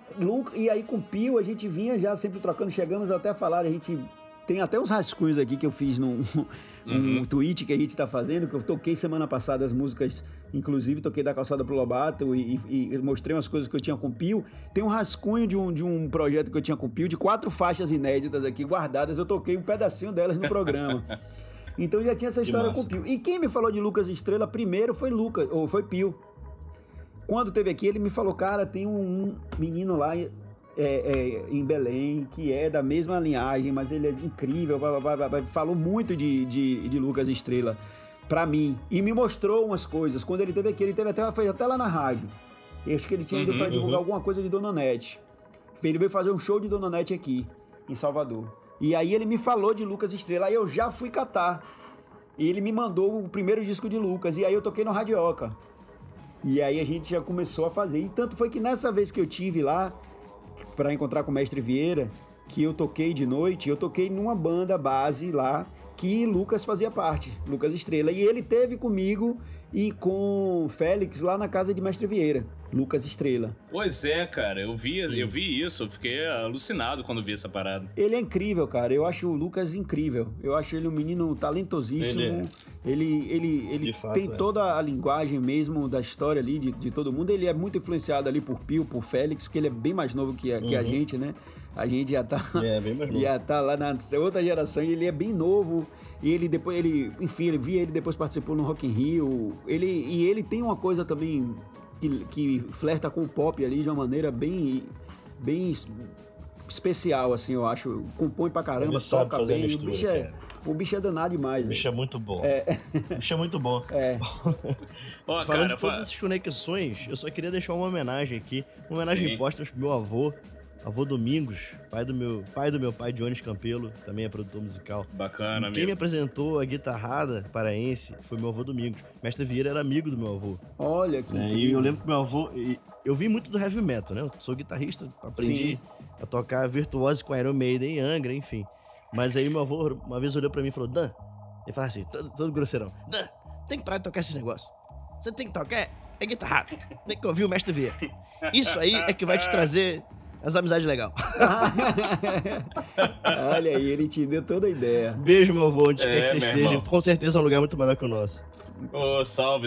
e aí com o Pio, a gente vinha já sempre trocando, chegamos até a falar, a gente tem até uns rascunhos aqui que eu fiz num tweet que a gente tá fazendo, que eu toquei semana passada as músicas, inclusive toquei da Calçada pro Lobato e mostrei umas coisas que eu tinha com o Pio. Tem um rascunho de um projeto que eu tinha com o Pio, de 4 faixas inéditas aqui guardadas, eu toquei um pedacinho delas no programa. Então já tinha essa história com o Pio. E quem me falou de Lucas Estrela primeiro foi Lucas, ou foi Pio. Quando teve aqui, ele me falou, cara, tem um menino lá em Belém, que é da mesma linhagem, mas ele é incrível, falou muito de Lucas Estrela pra mim, e me mostrou umas coisas. Quando ele teve aqui, ele teve foi até lá na rádio, eu acho que ele tinha ido pra divulgar alguma coisa de Dona Nete. Ele veio fazer um show de Dona Nete aqui, em Salvador, e aí ele me falou de Lucas Estrela, aí eu já fui catar, e ele me mandou o primeiro disco de Lucas, e aí eu toquei no Radioca, e aí a gente já começou a fazer, e tanto foi que nessa vez que eu tive lá, para encontrar com o Mestre Vieira, que eu toquei de noite, eu toquei numa banda base lá, que Lucas fazia parte, Lucas Estrela, e ele teve comigo e com o Félix lá na casa de Mestre Vieira, Lucas Estrela. Pois é, cara, eu vi isso, eu fiquei alucinado quando vi essa parada. Ele é incrível, cara, eu acho o Lucas incrível, eu acho ele um menino talentosíssimo, ele fato, tem toda a linguagem mesmo da história ali de todo mundo, ele é muito influenciado ali por Pio, por Félix, porque ele é bem mais novo que a gente, né? A gente já tá lá na outra geração, e ele é bem novo, e ele depois, depois participou no Rock in Rio, ele tem uma coisa também que flerta com o pop ali de uma maneira bem especial, assim, eu acho, compõe pra caramba, toca bem, mistura, o bicho é danado demais. O bicho é muito bom. O bicho é muito bom. Ó, falando de todas essas conexões, eu só queria deixar uma homenagem aqui, uma homenagem imposta pro meu avô Domingos, pai do meu pai, Jones Campelo, também é produtor musical. Bacana, mesmo. Quem me apresentou a guitarrada paraense foi meu avô Domingos. Mestre Vieira era amigo do meu avô. Olha que incrível. E eu lembro que meu avô... Eu vim muito do heavy metal, né? Eu sou guitarrista, aprendi a tocar virtuose com Iron Maiden, Angra, enfim. Mas aí meu avô uma vez olhou pra mim e falou, Dan, ele fala assim, todo grosseirão, Dan, tem que parar de tocar esses negócios. Você tem que tocar, é guitarrada. Tem que ouvir o Mestre Vieira. Isso aí é que vai te trazer... Essa amizade legal. Olha aí, ele te deu toda a ideia. Beijo, meu avô, onde quer que você esteja. Irmão. Com certeza é um lugar muito melhor que o nosso. Oh, salve.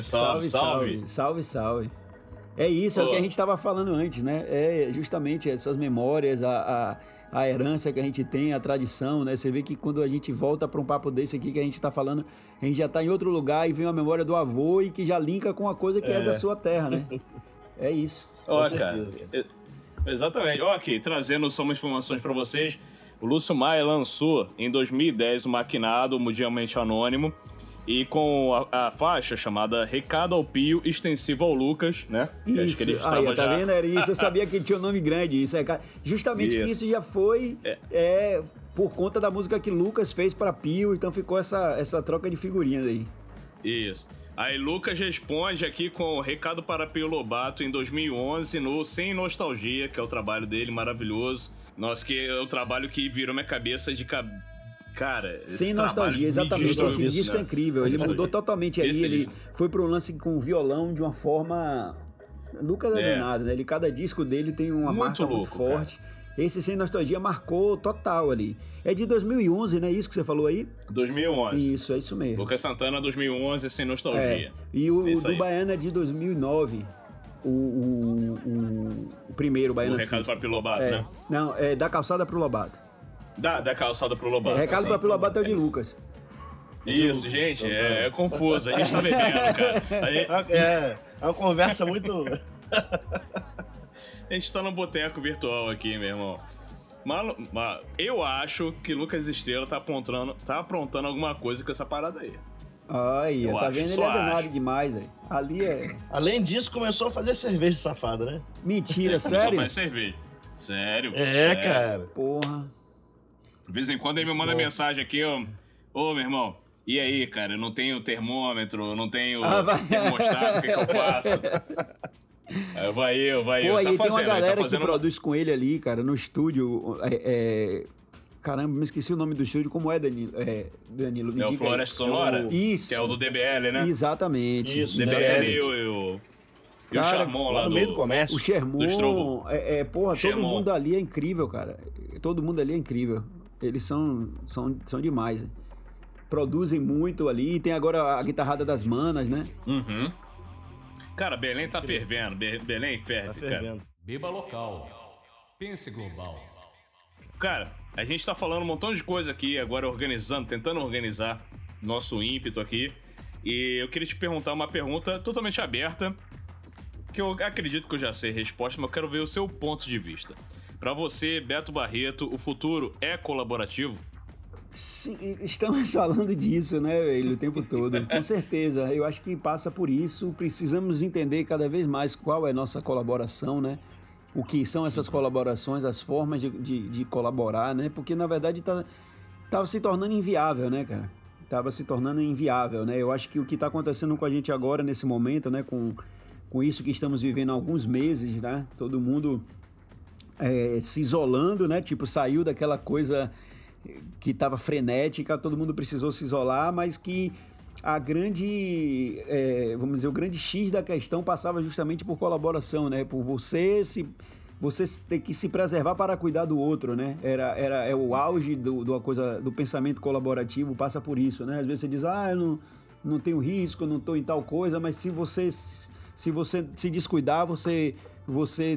É isso, é o que a gente estava falando antes, né? É justamente essas memórias, a herança que a gente tem, a tradição, né? Você vê que quando a gente volta para um papo desse aqui que a gente está falando, a gente já está em outro lugar e vem uma memória do avô e que já linka com uma coisa que é da sua terra, né? É isso. Olha, cara... Exatamente. Ok, trazendo só umas informações para vocês. O Lúcio Maia lançou em 2010 o Maquinado, mundialmente anônimo, e com a faixa chamada Recado ao Pio, extensivo ao Lucas, né? Isso, acho que ele tá vendo? Era isso, eu sabia que tinha um nome grande. Isso é, justamente isso já foi por conta da música que Lucas fez para Pio, então ficou essa troca de figurinhas aí. Isso. Aí Lucas responde aqui com o recado para Pio Lobato em 2011 no Sem Nostalgia, que é o trabalho dele, maravilhoso. Nossa, que é o trabalho que virou minha cabeça de... Cara, Sem Nostalgia, exatamente. Esse disco é incrível. Ele mudou totalmente aí. Ele foi pro lance com violão de uma forma... Lucas é danado, né? Ele, cada disco dele tem uma marca muito forte. Cara. Esse Sem Nostalgia marcou total ali. É de 2011, né? Isso que você falou aí? 2011. Isso, é isso mesmo. Lucas Santana, 2011, Sem Nostalgia. E o do Baiana é de 2009. O primeiro Baiana System. O Recado para Pio Lobato, né? Não, é Da Calçada pro Lobato. Da Calçada pro Lobato. Recado para Pio Lobato é o de Lucas. Isso, gente, é confuso. A gente tá bebendo, cara. É uma conversa muito... A gente tá no boteco virtual aqui, meu irmão. Mas eu acho que Lucas Estrela tá aprontando alguma coisa com essa parada aí. Ai, tá vendo? Ele é danado demais, velho. Ali é... Além disso, começou a fazer cerveja safada, né? Mentira, sério? Começou a fazer cerveja. Sério? Sério. Cara. Porra. De vez em quando ele me manda mensagem aqui, ó. Ô, meu irmão, e aí, cara? Eu não tenho termômetro, eu não tenho termostato, o que eu faço? Vai eu. Pô, aí tem uma galera que produz com ele ali, cara, no estúdio. Caramba, me esqueci o nome do estúdio. Como é, Danilo? Danilo, é o Floresta Sonora? Isso. Que é o do DBL, né? Exatamente. Isso, DBL e o Shermon lá no meio do comércio. O Shermon. Porra, todo mundo ali é incrível, cara. Todo mundo ali é incrível. Eles são demais, né? Produzem muito ali. E tem agora a guitarrada das manas, né? Uhum. Cara, Belém tá fervendo. Belém ferve, tá fervendo, cara. Beba local. Pense global. Cara, a gente tá falando um montão de coisa aqui agora, tentando organizar nosso ímpeto aqui. E eu queria te perguntar uma pergunta totalmente aberta, que eu acredito que eu já sei a resposta, mas eu quero ver o seu ponto de vista. Pra você, Beto Barreto, o futuro é colaborativo? Sim, estamos falando disso, né, velho, o tempo todo. Com certeza, eu acho que passa por isso. Precisamos entender cada vez mais qual é a nossa colaboração, né? O que são essas colaborações, as formas de colaborar, né? Porque, na verdade, tava se tornando inviável, né, cara? Tava se tornando inviável, né? Eu acho que o que tá acontecendo com a gente agora, nesse momento, né? Com isso que estamos vivendo há alguns meses, né? Todo mundo se isolando, né? Tipo, saiu daquela coisa que estava frenética, todo mundo precisou se isolar, mas que a grande, vamos dizer, o grande X da questão passava justamente por colaboração, né? Por você ter que se preservar para cuidar do outro, né? É o auge do pensamento colaborativo, passa por isso, né? Às vezes você diz, eu não tenho risco, não estou em tal coisa, mas se você se descuidar, você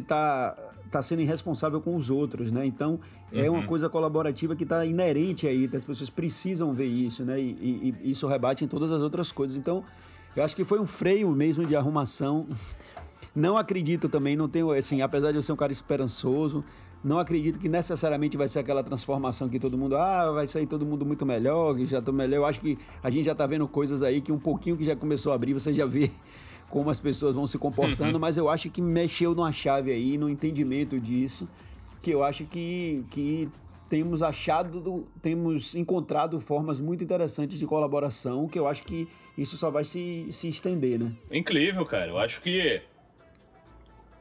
tá sendo irresponsável com os outros, né? Então, é uma coisa colaborativa que tá inerente aí, as pessoas precisam ver isso, né? E isso rebate em todas as outras coisas. Então, eu acho que foi um freio mesmo de arrumação. Não acredito também, não tenho, assim, apesar de eu ser um cara esperançoso, não acredito que necessariamente vai ser aquela transformação que todo mundo, vai sair todo mundo muito melhor, que já tô melhor. Eu acho que a gente já tá vendo coisas aí que um pouquinho que já começou a abrir, você já vê como as pessoas vão se comportando, mas eu acho que mexeu numa chave aí, no entendimento disso, que eu acho que temos encontrado formas muito interessantes de colaboração, que eu acho que isso só vai se estender, né? É incrível, cara. Eu acho que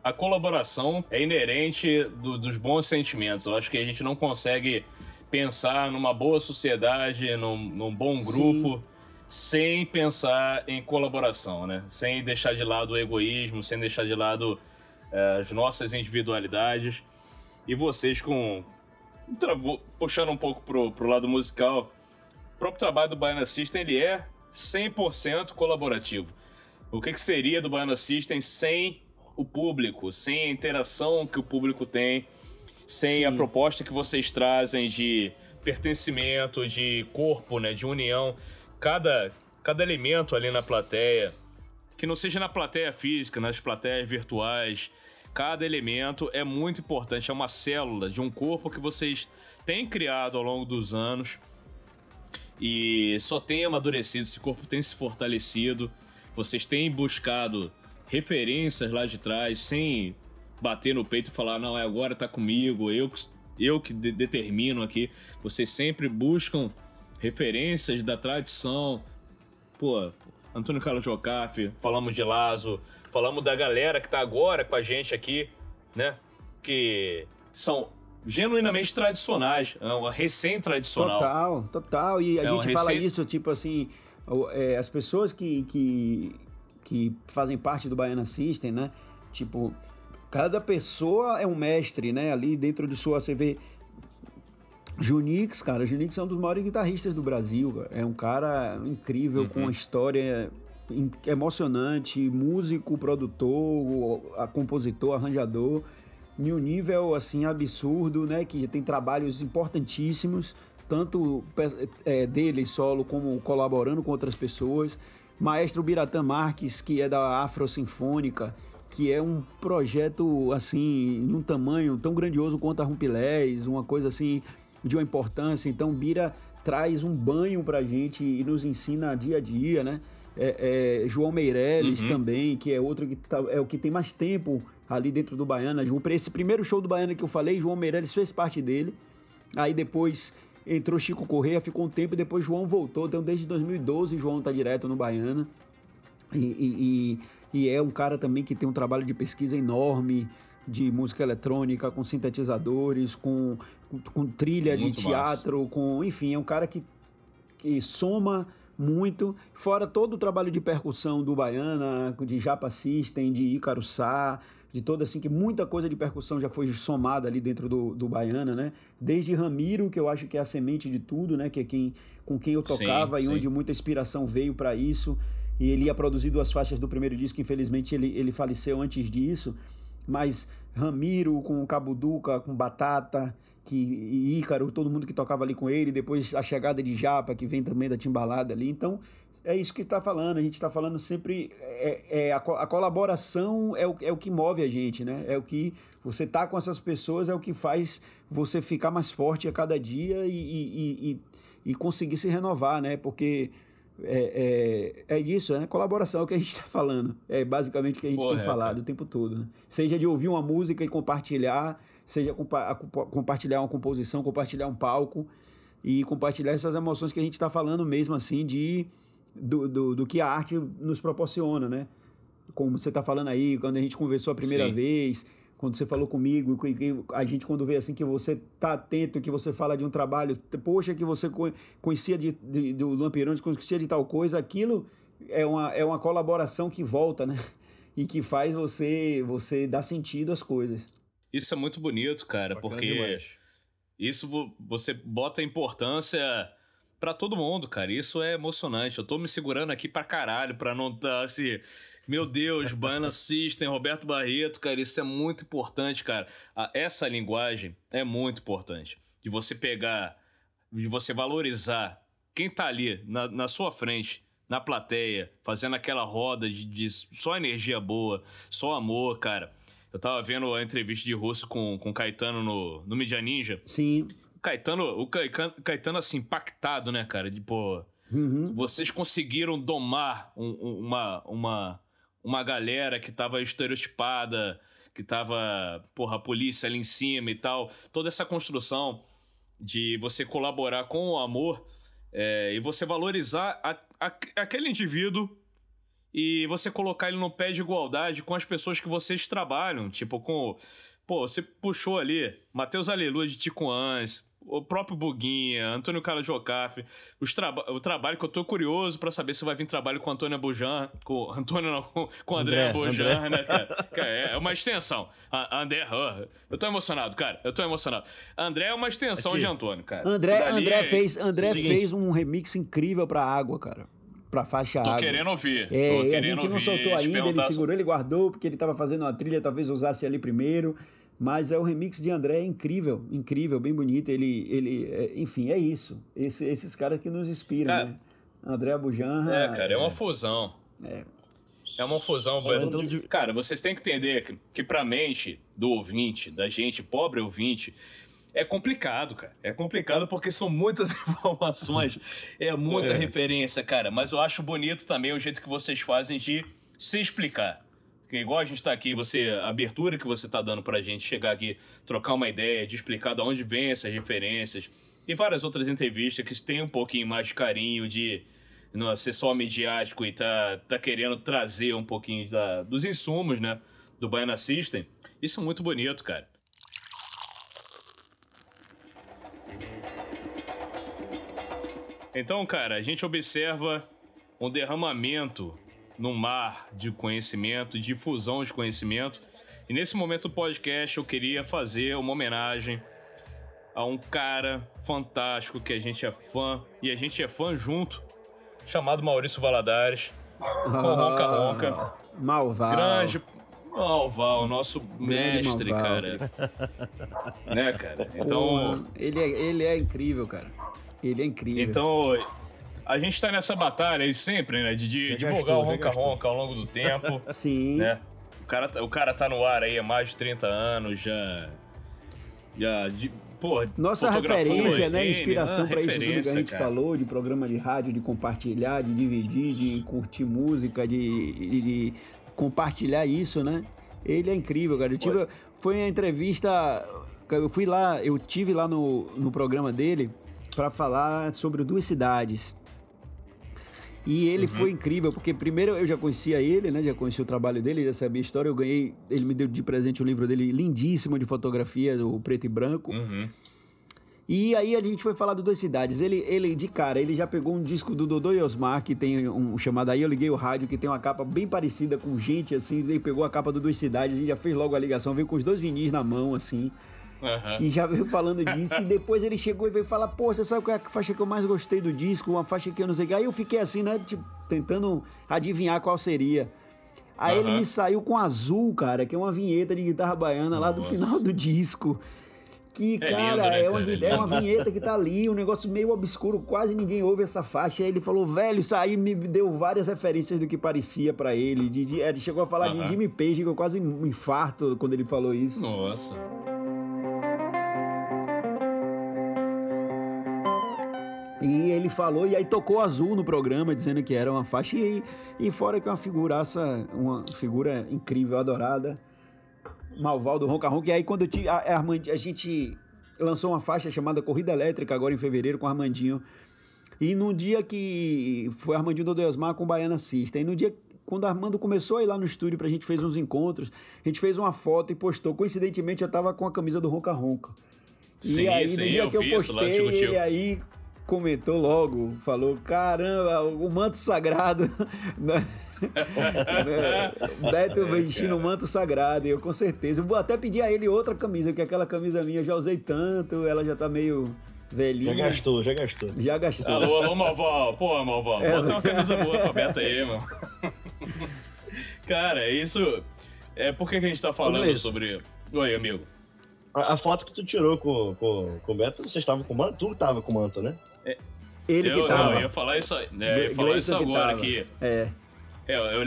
a colaboração é inerente dos bons sentimentos. Eu acho que a gente não consegue pensar numa boa sociedade, num bom grupo... Sim. Sem pensar em colaboração, né? Sem deixar de lado o egoísmo, sem deixar de lado as nossas individualidades. E vocês puxando um pouco pro lado musical, o próprio trabalho do Baiana System, ele é 100% colaborativo. O que seria do Baiana System sem o público, sem a interação que o público tem, sem Sim. a proposta que vocês trazem de pertencimento, de corpo, né? De união. Cada elemento ali na plateia, que não seja na plateia física, nas plateias virtuais, cada elemento é muito importante, é uma célula de um corpo que vocês têm criado ao longo dos anos e só tem amadurecido, esse corpo tem se fortalecido, vocês têm buscado referências lá de trás, sem bater no peito e falar, não, agora tá comigo, eu que determino aqui, vocês sempre buscam referências da tradição. Pô, Antônio Carlos Jocafe, falamos de Lazo, falamos da galera que tá agora com a gente aqui, né? Que são genuinamente tradicionais, é uma recém-tradicional. Total. E a gente fala isso, tipo assim, as pessoas que fazem parte do Baiana System, né? Tipo, cada pessoa é um mestre, né? Ali dentro do sua, você vê... Junix, cara, Junix é um dos maiores guitarristas do Brasil, cara. É um cara incrível, com uma história emocionante, músico, produtor, compositor, arranjador, em um nível, assim, absurdo, né, que tem trabalhos importantíssimos, tanto dele solo, como colaborando com outras pessoas. Maestro Biratã Marques, que é da Afro Sinfônica, que é um projeto, assim, de um tamanho tão grandioso quanto a Rumpilés, uma coisa, assim... de uma importância. Então Bira traz um banho pra gente e nos ensina dia a dia, né? João Meirelles também, que é outro que é o que tem mais tempo ali dentro do Baiana. Esse primeiro show do Baiana que eu falei, João Meirelles fez parte dele, aí depois entrou Chico Corrêa, ficou um tempo e depois João voltou, então desde 2012 João tá direto no Baiana e é um cara também que tem um trabalho de pesquisa enorme de música eletrônica, com sintetizadores, com trilha muito de teatro, massa. Enfim, é um cara que soma muito, fora todo o trabalho de percussão do Baiana, de Japa System, de Ícaro Sá, de toda, assim, que muita coisa de percussão já foi somada ali dentro do Baiana, né? Desde Ramiro, que eu acho que é a semente de tudo, né? Que é com quem eu tocava, sim, e sim, onde muita inspiração veio para isso. E ele ia produzir duas faixas do primeiro disco, infelizmente ele faleceu antes disso, mas Ramiro com Cabuduca, com Batata, e Ícaro, todo mundo que tocava ali com ele, depois a chegada de Japa, que vem também da Timbalada ali, então é isso que está falando, a gente está falando sempre, a colaboração é o que move a gente, né? É o que você tá com essas pessoas, é o que faz você ficar mais forte a cada dia e conseguir se renovar, né? Porque é isso, né? Colaboração é o que a gente está falando, é basicamente o que a gente tem falado, cara, o tempo todo, né? Seja de ouvir uma música e compartilhar, seja compartilhar uma composição, compartilhar um palco e compartilhar essas emoções que a gente está falando mesmo, assim, do que a arte nos proporciona, né? Como você está falando aí, quando a gente conversou a primeira, sim, vez, quando você falou comigo, a gente quando vê assim que você tá atento, que você fala de um trabalho, poxa, que você conhecia do Lampirônicos, conhecia de tal coisa, aquilo é uma colaboração que volta, né? E que faz você dar sentido às coisas. Isso é muito bonito, cara, bacana, porque demais. Isso você bota importância pra todo mundo, cara. Isso é emocionante. Eu tô me segurando aqui pra caralho pra não estar assim... Meu Deus, Baiana System, Roberto Barreto, cara. Isso é muito importante, cara. Essa linguagem é muito importante. De você pegar, de você valorizar quem tá ali na sua frente, na plateia, fazendo aquela roda de só energia boa, só amor, cara. Eu tava vendo a entrevista de Russo com Caetano no Mídia Ninja. Sim. O Caetano, assim, impactado, né, cara? Tipo, uhum, vocês conseguiram domar uma galera que tava estereotipada, que tava, porra, a polícia ali em cima e tal. Toda essa construção de você colaborar com o amor e você valorizar aquele indivíduo e você colocar ele no pé de igualdade com as pessoas que vocês trabalham. Tipo, pô, você puxou ali Matheus Aleluia de Ticoãs, o próprio Buguinha, Antônio Carlos Jocafe, o trabalho que eu tô curioso pra saber se vai vir trabalho com o Antônio Abujamra, com André Abujamra, né, cara? É uma extensão. André, eu tô emocionado, cara, André é uma extensão aqui de Antônio, cara. André fez um remix incrível pra Água, cara. Pra faixa Água. Tô querendo ouvir. A gente não soltou ainda, ele segurou, ele guardou, porque ele tava fazendo uma trilha, talvez usasse ali primeiro, mas o remix de André é incrível, incrível, bem bonito, enfim, é isso. Esses caras que nos inspiram, cara, né? André Abujamra... É uma fusão. É uma fusão, velho. Cara, vocês têm que entender que pra mente do ouvinte, da gente, pobre ouvinte... É complicado, cara. É complicado porque são muitas informações, é muita referência, cara. Mas eu acho bonito também o jeito que vocês fazem de se explicar. Porque igual a gente tá aqui, a abertura que você tá dando pra gente chegar aqui, trocar uma ideia, de explicar de onde vem essas referências. E várias outras entrevistas que tem um pouquinho mais de carinho, de não ser só midiático e tá querendo trazer um pouquinho dos insumos, né? Do Baiana System. Isso é muito bonito, cara. Então, cara, a gente observa um derramamento no mar de conhecimento, de fusão de conhecimento. E nesse momento do podcast eu queria fazer uma homenagem a um cara fantástico que a gente é fã, e a gente é fã junto, chamado Maurício Valadares, com Ronca Ronca. Malval. Grande Malval, nosso mestre, Malval, cara. Né, cara? Então... Ele é incrível, cara. Ele é incrível. Então, a gente tá nessa batalha aí sempre, né? De divulgar o Ronca Ronca ao longo do tempo. Sim. Né? O cara tá no ar aí há mais de 30 anos, nossa referência, né? Inspiração pra isso tudo que a gente falou, de programa de rádio, de compartilhar, de dividir, de curtir música, de compartilhar isso, né? Ele é incrível, cara. Foi uma entrevista... Eu tive lá no programa dele... para falar sobre Duas Cidades. E ele foi incrível, porque primeiro eu já conhecia ele, né? Já conhecia o trabalho dele, já sabia a história. Ele me deu de presente o livro dele, lindíssimo, de fotografia, o preto e branco. E aí a gente foi falar do Dois Cidades. Ele de cara, ele já pegou um disco do Dodô e Osmar, que tem um chamado Aí Eu Liguei o Rádio, que tem uma capa bem parecida com Gente, assim. Ele pegou a capa do Dois Cidades e já fez logo a ligação, veio com os dois vinis na mão, assim. Uhum. E já veio falando disso. E depois ele chegou e veio falar: pô, você sabe qual é a faixa que eu mais gostei do disco? Uma faixa que eu não sei o que. Aí eu fiquei assim, né, tipo, tentando adivinhar qual seria. Aí ele me saiu com Azul, cara, que é uma vinheta de guitarra baiana lá do final do disco. Que, cara, lindo, né, cara? É uma vinheta que tá ali, um negócio meio obscuro, quase ninguém ouve essa faixa. Aí ele falou, velho, isso aí me deu várias referências do que parecia pra ele. Ele chegou a falar de Jimmy Page, que eu quase me infarto quando ele falou isso. Nossa. E ele falou, e aí tocou Azul no programa, dizendo que era uma faixa. E fora que é uma figuraça, uma figura incrível, adorada. Malvaldo Ronca Ronca. E aí quando a gente lançou uma faixa chamada Corrida Elétrica, agora em fevereiro, com Armandinho. E num dia que foi Armandinho do Deusmar com Baiana System. E no dia quando Armando começou a ir lá no estúdio pra gente, fez uns encontros, a gente fez uma foto e postou. Coincidentemente eu tava com a camisa do Ronca Ronca. Sim, e aí sim, no dia eu que eu postei, isso, ele aí comentou logo, falou, caramba, o manto sagrado... Beto vestindo o manto sagrado. E eu com certeza, eu vou até pedir a ele outra camisa, que aquela camisa minha eu já usei tanto, ela já tá meio velhinha. Já gastou. Alô, alô, Malval. Pô, Malval, bota uma camisa boa pra Beto aí, mano. Cara, isso é porque que a gente tá falando sobre... Oi, amigo. A foto que tu tirou com o Beto, vocês estavam com manto? Tu tava com manto, né? Ele que tava. Eu ia falar isso, agora aqui. É. Eu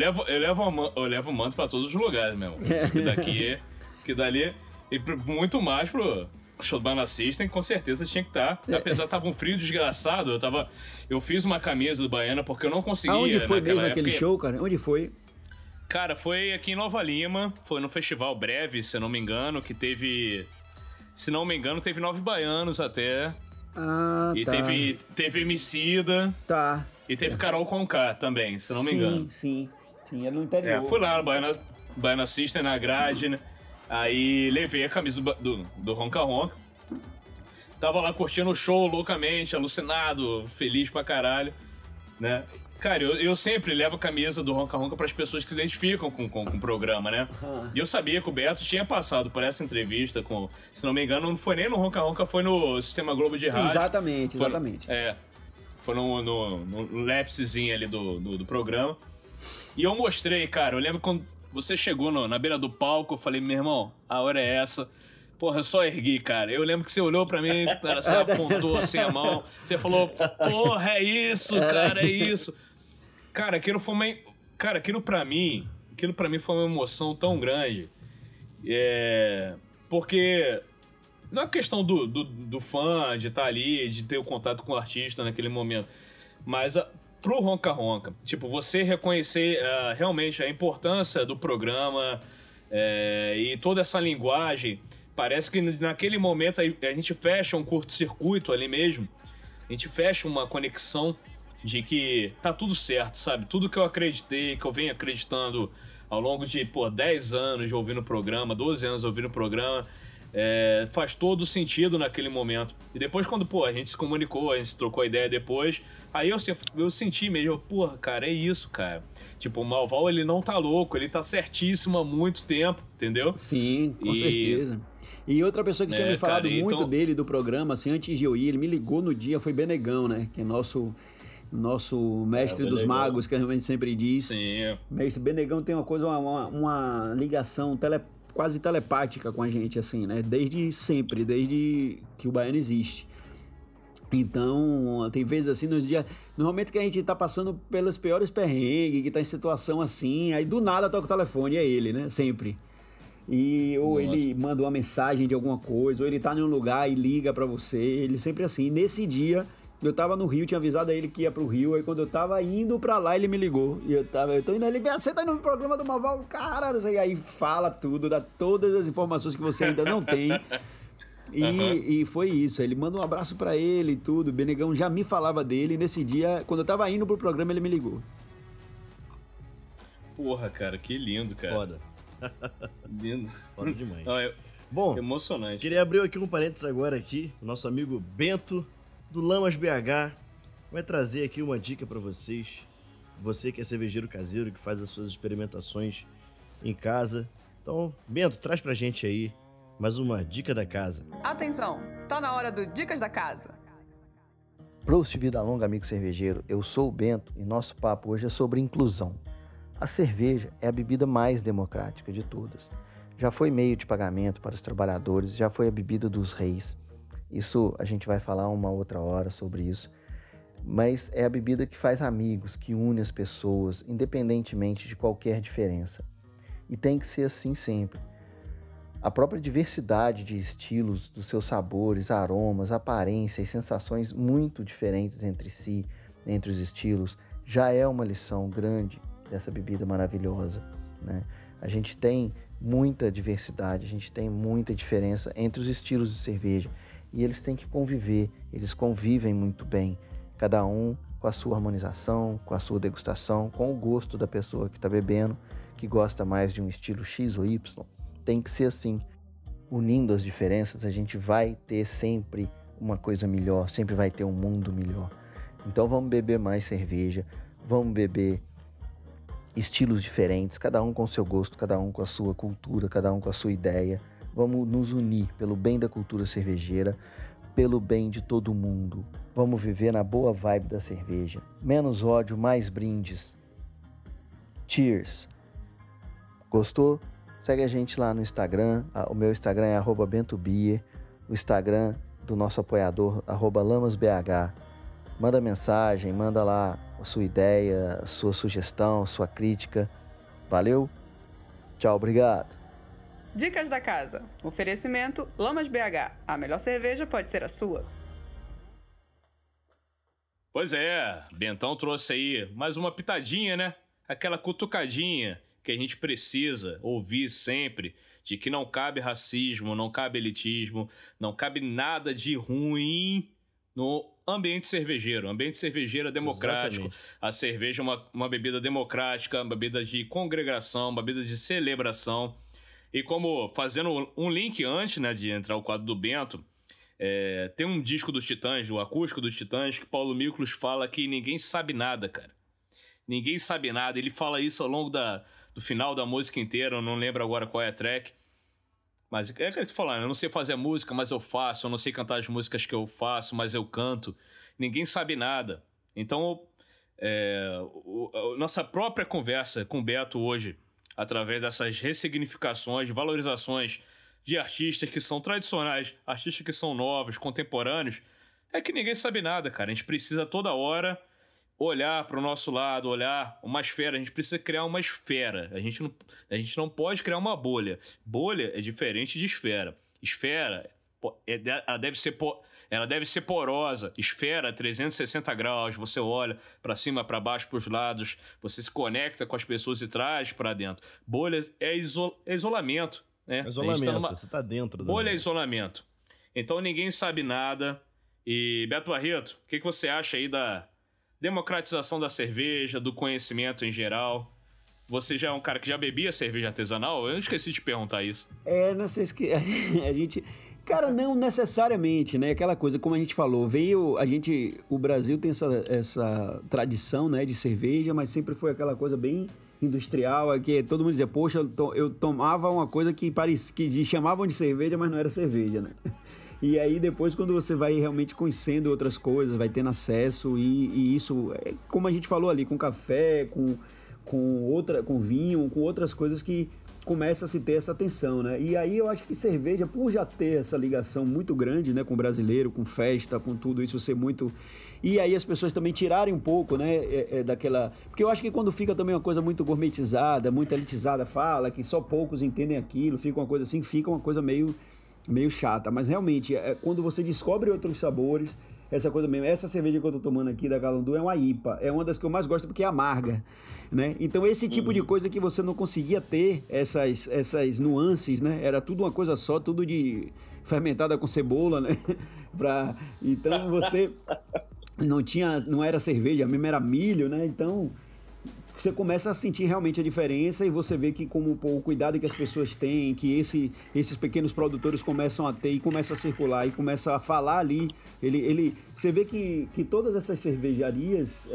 levo o manto pra todos os lugares mesmo. Que daqui, que dali. E muito mais pro show do Baiana System, com certeza tinha que estar. Apesar que tava um frio desgraçado, eu fiz uma camisa do Baiana porque eu não conseguia. Onde foi mesmo aquele show, cara? Onde foi? Cara, foi aqui em Nova Lima, foi no Festival Breve, se eu não me engano, que teve. Se não me engano, teve 9 baianos até. Ah, e tá. Teve Emicida. Tá. E teve Carol Conká também, se não me engano. Sim, é no interior. Fui lá no Baiana System, na grade, né? Aí levei a camisa do Ronca Ronca. Tava lá curtindo o show loucamente, alucinado, feliz pra caralho, né? Cara, eu sempre levo a camisa do Ronca Ronca pras pessoas que se identificam com o programa, né? E eu sabia que o Beto tinha passado por essa entrevista com... Se não me engano, não foi nem no Ronca Ronca, foi no Sistema Globo de Rádio. Exatamente. Foi no lapsezinho ali do programa. E eu mostrei, cara, eu lembro quando você chegou na beira do palco, eu falei, meu irmão, a hora é essa. Porra, eu só ergui, cara. Eu lembro que você olhou pra mim, cara, você apontou assim a mão, você falou, porra, é isso, cara, é isso. Cara, aquilo pra mim foi uma emoção tão grande. Porque... Não é questão do fã, de estar ali, de ter o contato com o artista naquele momento. Mas pro Ronca Ronca, tipo, você reconhecer realmente a importância do programa e toda essa linguagem. Parece que naquele momento a gente fecha um curto-circuito ali mesmo. A gente fecha uma conexão de que tá tudo certo, sabe? Tudo que eu acreditei, que eu venho acreditando ao longo de, 10 anos de ouvindo o programa, 12 anos ouvindo o programa... faz todo sentido naquele momento. E depois quando, a gente se comunicou, a gente trocou ideia depois, aí eu senti mesmo, porra, cara, é isso, cara. Tipo, o Malval, ele não tá louco, ele tá certíssimo há muito tempo, entendeu? Sim, com certeza. E outra pessoa que tinha me falado dele, do programa, assim, antes de eu ir, ele me ligou no dia, foi Benegão, né? Que é nosso mestre dos magos, que a gente sempre diz. Sim. Mestre Benegão tem uma coisa, uma ligação quase telepática com a gente, assim, né? Desde sempre, desde que o Baiano existe. Então, tem vezes assim, nos dias... No momento que a gente tá passando pelas piores perrengues, que tá em situação assim, aí do nada toca o telefone, é ele, né? Sempre. E ou ele manda uma mensagem de alguma coisa, ou ele tá em um lugar e liga pra você, ele sempre assim. E nesse dia, eu tava no Rio, tinha avisado a ele que ia pro Rio, aí quando eu tava indo pra lá, ele me ligou. E eu tô indo ali, você tá indo no programa do Malval, cara, e aí fala tudo, dá todas as informações que você ainda não tem. E foi isso, ele manda um abraço pra ele e tudo, o Benegão já me falava dele, e nesse dia, quando eu tava indo pro programa, ele me ligou. Porra, cara, que lindo, cara. Foda. Lindo. Foda demais. Bom, emocionante. Queria abrir aqui um parênteses agora aqui. O nosso amigo Bento, do Lamas BH, vai trazer aqui uma dica para vocês. Você que é cervejeiro caseiro, que faz as suas experimentações em casa. Então, Bento, traz pra gente aí mais uma dica da casa. Atenção, tá na hora do Dicas da Casa. Prost, vida longa, amigo cervejeiro. Eu sou o Bento e nosso papo hoje é sobre inclusão. A cerveja é a bebida mais democrática de todas. Já foi meio de pagamento para os trabalhadores, já foi a bebida dos reis. Isso a gente vai falar uma outra hora sobre isso. Mas é a bebida que faz amigos, que une as pessoas, independentemente de qualquer diferença. E tem que ser assim sempre. A própria diversidade de estilos, dos seus sabores, aromas, aparências e sensações muito diferentes entre si, entre os estilos, já é uma lição grande dessa bebida maravilhosa, né? A gente tem muita diversidade, a gente tem muita diferença entre os estilos de cerveja e eles têm que conviver, eles convivem muito bem, cada um com a sua harmonização, com a sua degustação, com o gosto da pessoa que está bebendo, que gosta mais de um estilo X ou Y. Tem que ser assim, unindo as diferenças a gente vai ter sempre uma coisa melhor, sempre vai ter um mundo melhor. Então vamos beber mais cerveja, vamos beber estilos diferentes, cada um com seu gosto, cada um com a sua cultura, cada um com a sua ideia. Vamos nos unir pelo bem da cultura cervejeira, pelo bem de todo mundo. Vamos viver na boa vibe da cerveja. Menos ódio, mais brindes. Cheers! Gostou? Segue a gente lá no Instagram. O meu Instagram é @bentobier. O Instagram do nosso apoiador, @lamasbh. Manda mensagem, manda lá a sua ideia, a sua sugestão, a sua crítica. Valeu? Tchau, obrigado. Dicas da Casa. Oferecimento Lamas BH. A melhor cerveja pode ser a sua. Pois é, Bentão trouxe aí mais uma pitadinha, né? Aquela cutucadinha que a gente precisa ouvir sempre, de que não cabe racismo, não cabe elitismo, não cabe nada de ruim no ambiente cervejeiro é democrático. Exatamente. A cerveja é uma bebida democrática, uma bebida de congregação, uma bebida de celebração. E como, fazendo um link antes, né, de entrar o quadro do Bento, tem um disco dos Titãs, o acústico dos Titãs, que Paulo Miklos fala que ninguém sabe nada, cara. Ninguém sabe nada. Ele fala isso ao longo do final da música inteira, eu não lembro agora qual é a track. Mas é que ele tá falando, eu não sei fazer música, mas eu faço. Eu não sei cantar as músicas que eu faço, mas eu canto. Ninguém sabe nada. Então, nossa própria conversa com o Beto hoje, através dessas ressignificações, valorizações de artistas que são tradicionais, artistas que são novos, contemporâneos, é que ninguém sabe nada, cara. A gente precisa toda hora olhar para o nosso lado, olhar uma esfera. A gente precisa criar uma esfera. A gente não pode criar uma bolha. Bolha é diferente de esfera. Esfera, ela deve ser porosa. Esfera, 360 graus. Você olha para cima, para baixo, para os lados. Você se conecta com as pessoas e traz para dentro. Bolha é isolamento. Né? Isolamento, você está dentro. Bolha é isolamento. Então ninguém sabe nada. E Beto Barreto, o que você acha aí da democratização da cerveja, do conhecimento em geral? Você já é um cara que já bebia cerveja artesanal? Eu esqueci de perguntar isso. Não sei se a gente... Cara, não necessariamente, né? Aquela coisa, como a gente falou, o Brasil tem essa tradição, né, de cerveja, mas sempre foi aquela coisa bem industrial, que todo mundo dizia, poxa, eu tomava uma coisa que parecia, que chamavam de cerveja, mas não era cerveja, né? E aí depois, quando você vai realmente conhecendo outras coisas, vai tendo acesso e isso, como a gente falou ali, com café, com vinho, com outras coisas que começa a se ter essa atenção, né? E aí eu acho que cerveja, por já ter essa ligação muito grande, né, com o brasileiro, com festa, com tudo isso ser muito... E aí as pessoas também tirarem um pouco, né, daquela... Porque eu acho que quando fica também uma coisa muito gourmetizada, muito elitizada, fala que só poucos entendem aquilo, fica uma coisa assim, fica uma coisa meio chata, mas realmente, quando você descobre outros sabores, essa coisa mesmo, essa cerveja que eu tô tomando aqui da Calundu é uma IPA, é uma das que eu mais gosto porque é amarga, né? Então esse tipo de coisa que você não conseguia ter, essas nuances, né? Era tudo uma coisa só, tudo de fermentada com cebola, né? Então você não tinha, não era cerveja, mesmo era milho, né? Então... você começa a sentir realmente a diferença e você vê que como pô, o cuidado que as pessoas têm, que esses pequenos produtores começam a ter e começam a circular e começa a falar ali, você vê que todas essas cervejarias,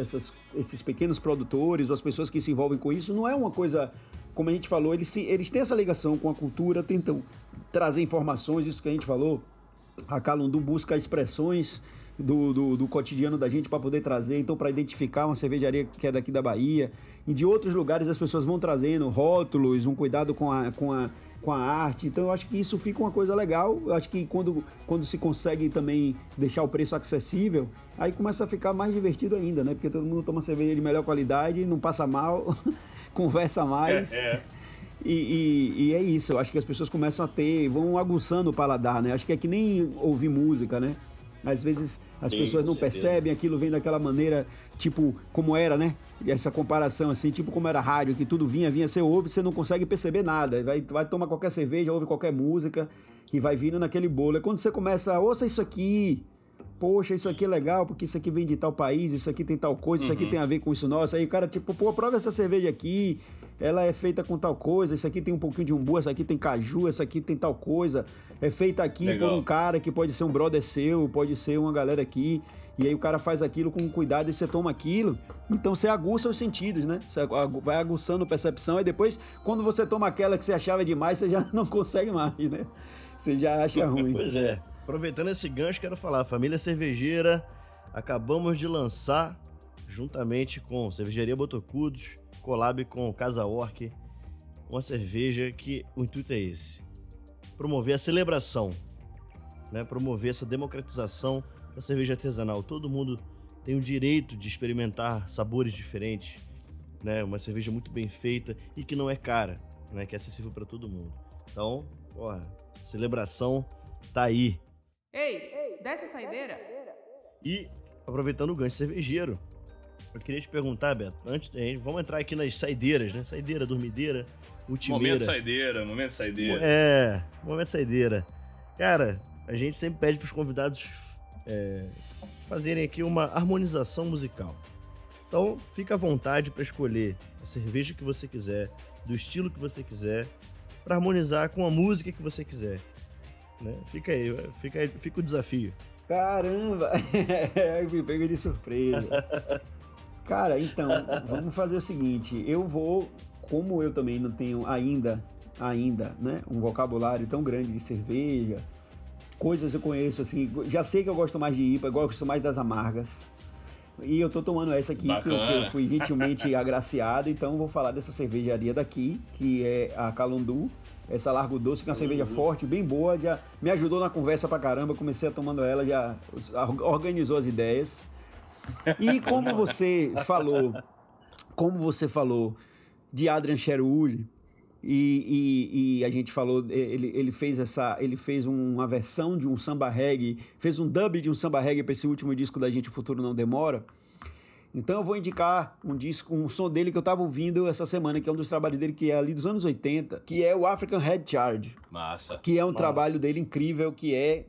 esses pequenos produtores ou as pessoas que se envolvem com isso, não é uma coisa, como a gente falou, eles têm essa ligação com a cultura, tentam trazer informações, isso que a gente falou, a Calundu busca expressões do cotidiano da gente para poder trazer, então para identificar uma cervejaria que é daqui da Bahia, e de outros lugares as pessoas vão trazendo rótulos, um cuidado com a arte, então eu acho que isso fica uma coisa legal, eu acho que quando se consegue também deixar o preço acessível, aí começa a ficar mais divertido ainda, né, porque todo mundo toma cerveja de melhor qualidade, não passa mal, conversa mais... E é isso, eu acho que as pessoas começam a ter, vão aguçando o paladar, né? Acho que é que nem ouvir música, né? Às vezes as pessoas não percebem, aquilo vem daquela maneira, tipo, como era, né? Essa comparação, assim, tipo como era rádio, que tudo vinha, você ouve, você não consegue perceber nada. Vai tomar qualquer cerveja, ouve qualquer música e vai vindo naquele bolo. É quando você começa, ouça isso aqui, poxa, isso aqui é legal, porque isso aqui vem de tal país, isso aqui tem tal coisa, isso aqui tem a ver com isso nosso. Aí o cara, tipo, pô, prova essa cerveja aqui, ela é feita com tal coisa, isso aqui tem um pouquinho de umbu, essa aqui tem caju, essa aqui tem tal coisa, é feita aqui por um cara que pode ser um brother seu, pode ser uma galera aqui, e aí o cara faz aquilo com cuidado e você toma aquilo, então você aguça os sentidos, né? Você vai aguçando a percepção e depois, quando você toma aquela que você achava demais, você já não consegue mais, né? Você já acha ruim. Pois é. Aproveitando esse gancho, quero falar, família cervejeira, acabamos de lançar, juntamente com Cervejaria Botocudos, collab com Casa Orc, uma cerveja que o intuito é esse, promover a celebração, né? Promover essa democratização da cerveja artesanal. Todo mundo tem o direito de experimentar sabores diferentes, né? Uma cerveja muito bem feita e que não é cara, né? Que é acessível para todo mundo. Então, porra, celebração tá aí. Ei, desce a saideira. E, aproveitando o gancho cervejeiro, eu queria te perguntar, Beto, antes, vamos entrar aqui nas saideiras, né? Saideira, dormideira, ultimeira. Momento saideira. É, momento saideira. Cara, a gente sempre pede pros convidados fazerem aqui uma harmonização musical. Então, fica à vontade para escolher a cerveja que você quiser, do estilo que você quiser, para harmonizar com a música que você quiser. Né? Fica aí, fica o desafio. Caramba, eu me pego de surpresa. Cara, então, vamos fazer o seguinte, como eu também não tenho ainda, né, um vocabulário tão grande de cerveja, coisas eu conheço, assim, já sei que eu gosto mais de IPA, eu gosto mais das amargas, e eu tô tomando essa aqui, que eu fui gentilmente agraciado, então vou falar dessa cervejaria daqui, que é a Calundu, essa Largo Doce, que é uma cerveja forte, bem boa, já me ajudou na conversa pra caramba, comecei a tomando ela, já organizou as ideias. E como você falou de Adrian Sherwood, e a gente falou, ele fez uma versão de um samba reggae, fez um dub de um samba reggae para esse último disco da gente, O Futuro Não Demora. Então eu vou indicar um disco, um som dele que eu tava ouvindo essa semana, que é um dos trabalhos dele, que é ali dos anos 80, que é o African Head Charge. Massa. Que é um trabalho dele incrível, que é...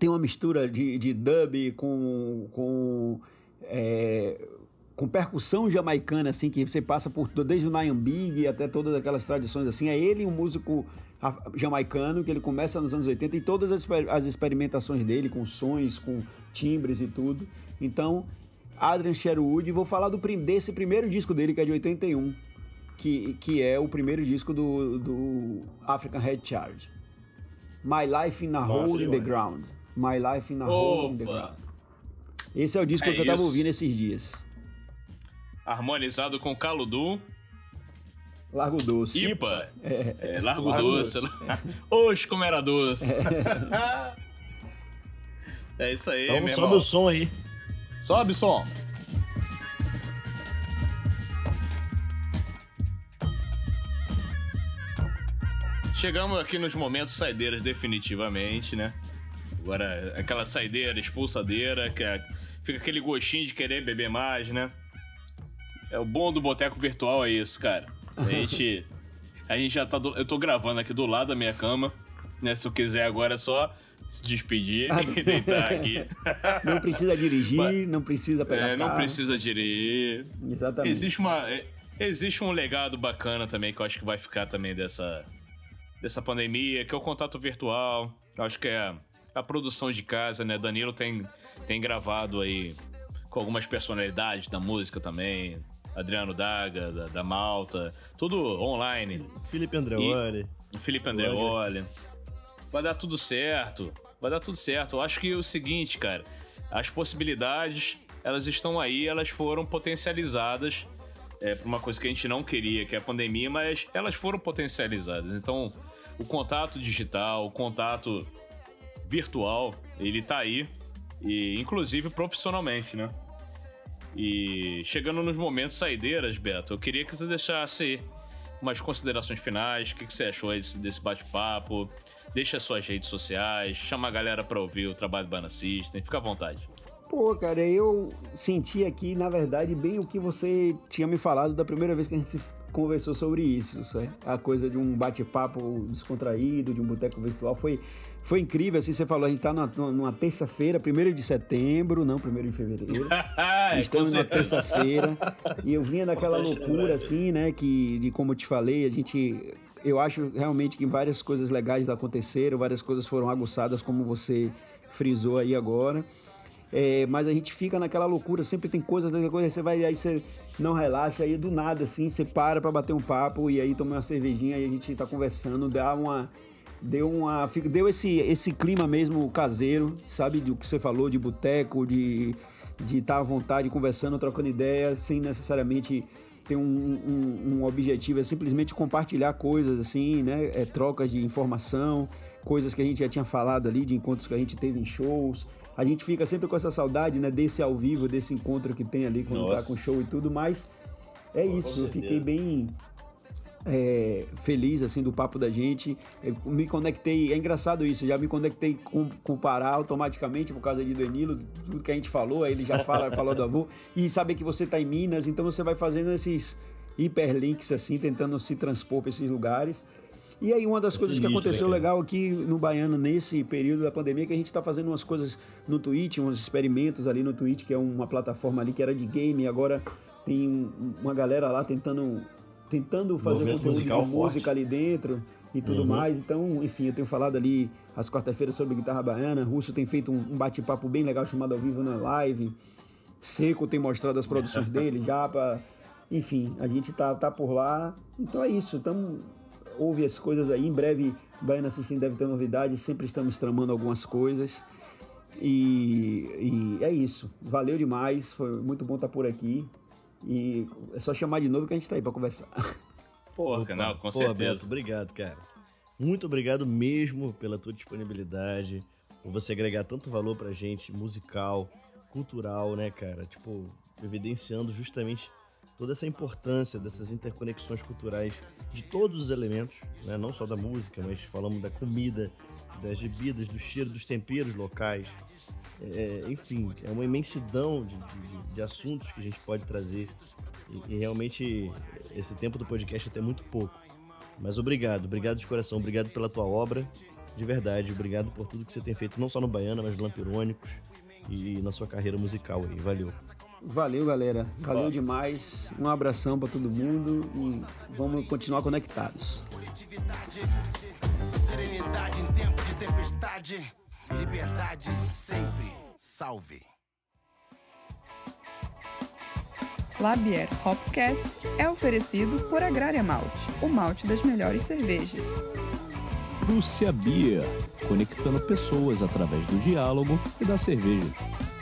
Tem uma mistura de dub com percussão jamaicana, assim, que você passa por desde o Nyambig até todas aquelas tradições, assim. É ele um músico jamaicano, que ele começa nos anos 80 e todas as experimentações dele, com sons, com timbres e tudo. Então, Adrian Sherwood, vou falar desse primeiro disco dele, que é de 81, que é o primeiro disco do African Head Charge. My Life in a Hole in the Ground. My Life in a Hole in the Ground. Esse é o disco que eu tava ouvindo esses dias. Harmonizado com Calundu. Largo Doce. IPA. Largo Doce. Oxe, como era doce. É isso aí, então, meu irmão. Sobe o som aí. Sobe o som. Chegamos aqui nos momentos saideiras definitivamente, né? Agora, aquela saideira, expulsadeira, que fica aquele gostinho de querer beber mais, né? É o bom do boteco virtual, é isso, cara. A gente já tá... Eu tô gravando aqui do lado da minha cama, né? Se eu quiser agora é só se despedir e deitar aqui. Não precisa dirigir, mas, não precisa pegar carro. Não precisa dirigir. Exatamente. Existe um legado bacana também que eu acho que vai ficar também dessa pandemia, que é o contato virtual. Eu acho que é a produção de casa, né? Danilo tem gravado aí com algumas personalidades da música também. Adriano Daga, da Malta. Tudo online. Felipe Andreoli. Vai dar tudo certo. Eu acho que é o seguinte, cara. As possibilidades, elas estão aí. Elas foram potencializadas. Por uma coisa que a gente não queria, que é a pandemia. Mas elas foram potencializadas. Então, o contato digital, o contato virtual, ele tá aí. E, inclusive, profissionalmente, né? E chegando nos momentos saideiras, Beto, eu queria que você deixasse umas considerações finais. O que você achou desse bate-papo? Deixa suas redes sociais, chama a galera pra ouvir o trabalho do Baiana System, fica à vontade. Pô, cara, eu senti aqui, na verdade, bem o que você tinha me falado da primeira vez que a gente se conversou sobre isso, sabe? A coisa de um bate-papo descontraído, de um boteco virtual, foi incrível, assim, você falou, a gente tá numa terça-feira, 1º de setembro, não, 1º de fevereiro, estamos numa terça-feira, e eu vinha daquela loucura, assim, né, que, de como eu te falei, eu acho realmente que várias coisas legais aconteceram, várias coisas foram aguçadas, como você frisou aí agora. Mas a gente fica naquela loucura, sempre tem coisa, você vai, aí você não relaxa, aí do nada assim, você para pra bater um papo e aí toma uma cervejinha e a gente tá conversando, deu esse clima mesmo caseiro, sabe, do que você falou, de boteco, de estar à vontade, conversando, trocando ideias, sem necessariamente ter um objetivo, é simplesmente compartilhar coisas assim, né, trocas de informação, coisas que a gente já tinha falado ali, de encontros que a gente teve em shows. A gente fica sempre com essa saudade, né, desse ao vivo, desse encontro que tem ali quando tá com show e tudo, mas isso, eu fiquei bem feliz, assim, do papo da gente, eu me conectei, é engraçado isso, já me conectei com o Pará automaticamente por causa de Danilo, tudo que a gente falou, aí ele já falou do avô, e saber que você tá em Minas, então você vai fazendo esses hiperlinks, assim, tentando se transpor para esses lugares. E aí uma das coisas que aconteceu legal aqui no Baiano nesse período da pandemia é que a gente está fazendo umas coisas no Twitch, uns experimentos ali no Twitch, que é uma plataforma ali que era de game e agora tem uma galera lá tentando fazer conteúdo de música ali dentro e tudo mais. Então, enfim, eu tenho falado ali às quartas-feiras sobre guitarra baiana, Russo tem feito um bate-papo bem legal chamado Ao Vivo na Live, Seco tem mostrado as produções dele, Japa, enfim, a gente tá por lá. Então é isso, ouve as coisas aí, em breve Baiana System deve ter novidades, sempre estamos tramando algumas coisas e é isso, valeu demais, foi muito bom estar por aqui e é só chamar de novo que a gente tá aí pra conversar. Certeza. Beto, obrigado, cara, muito obrigado mesmo pela tua disponibilidade, por você agregar tanto valor pra gente, musical, cultural, né, cara, tipo, evidenciando justamente toda essa importância dessas interconexões culturais de todos os elementos, né? Não só da música, mas falamos da comida, das bebidas, do cheiro, dos temperos locais. Enfim, é uma imensidão de assuntos que a gente pode trazer e realmente esse tempo do podcast até muito pouco. Mas obrigado de coração, obrigado pela tua obra, de verdade, obrigado por tudo que você tem feito, não só no Baiana, mas no Lampirônicos e na sua carreira musical aí, valeu. Valeu, galera. Valeu demais. Um abração pra todo mundo e vamos continuar conectados. Coletividade, serenidade em tempo de tempestade, liberdade sempre. Salve. Labier Hopcast é oferecido por Agrária Malte, o malte das melhores cervejas. Prússia Beer, conectando pessoas através do diálogo e da cerveja.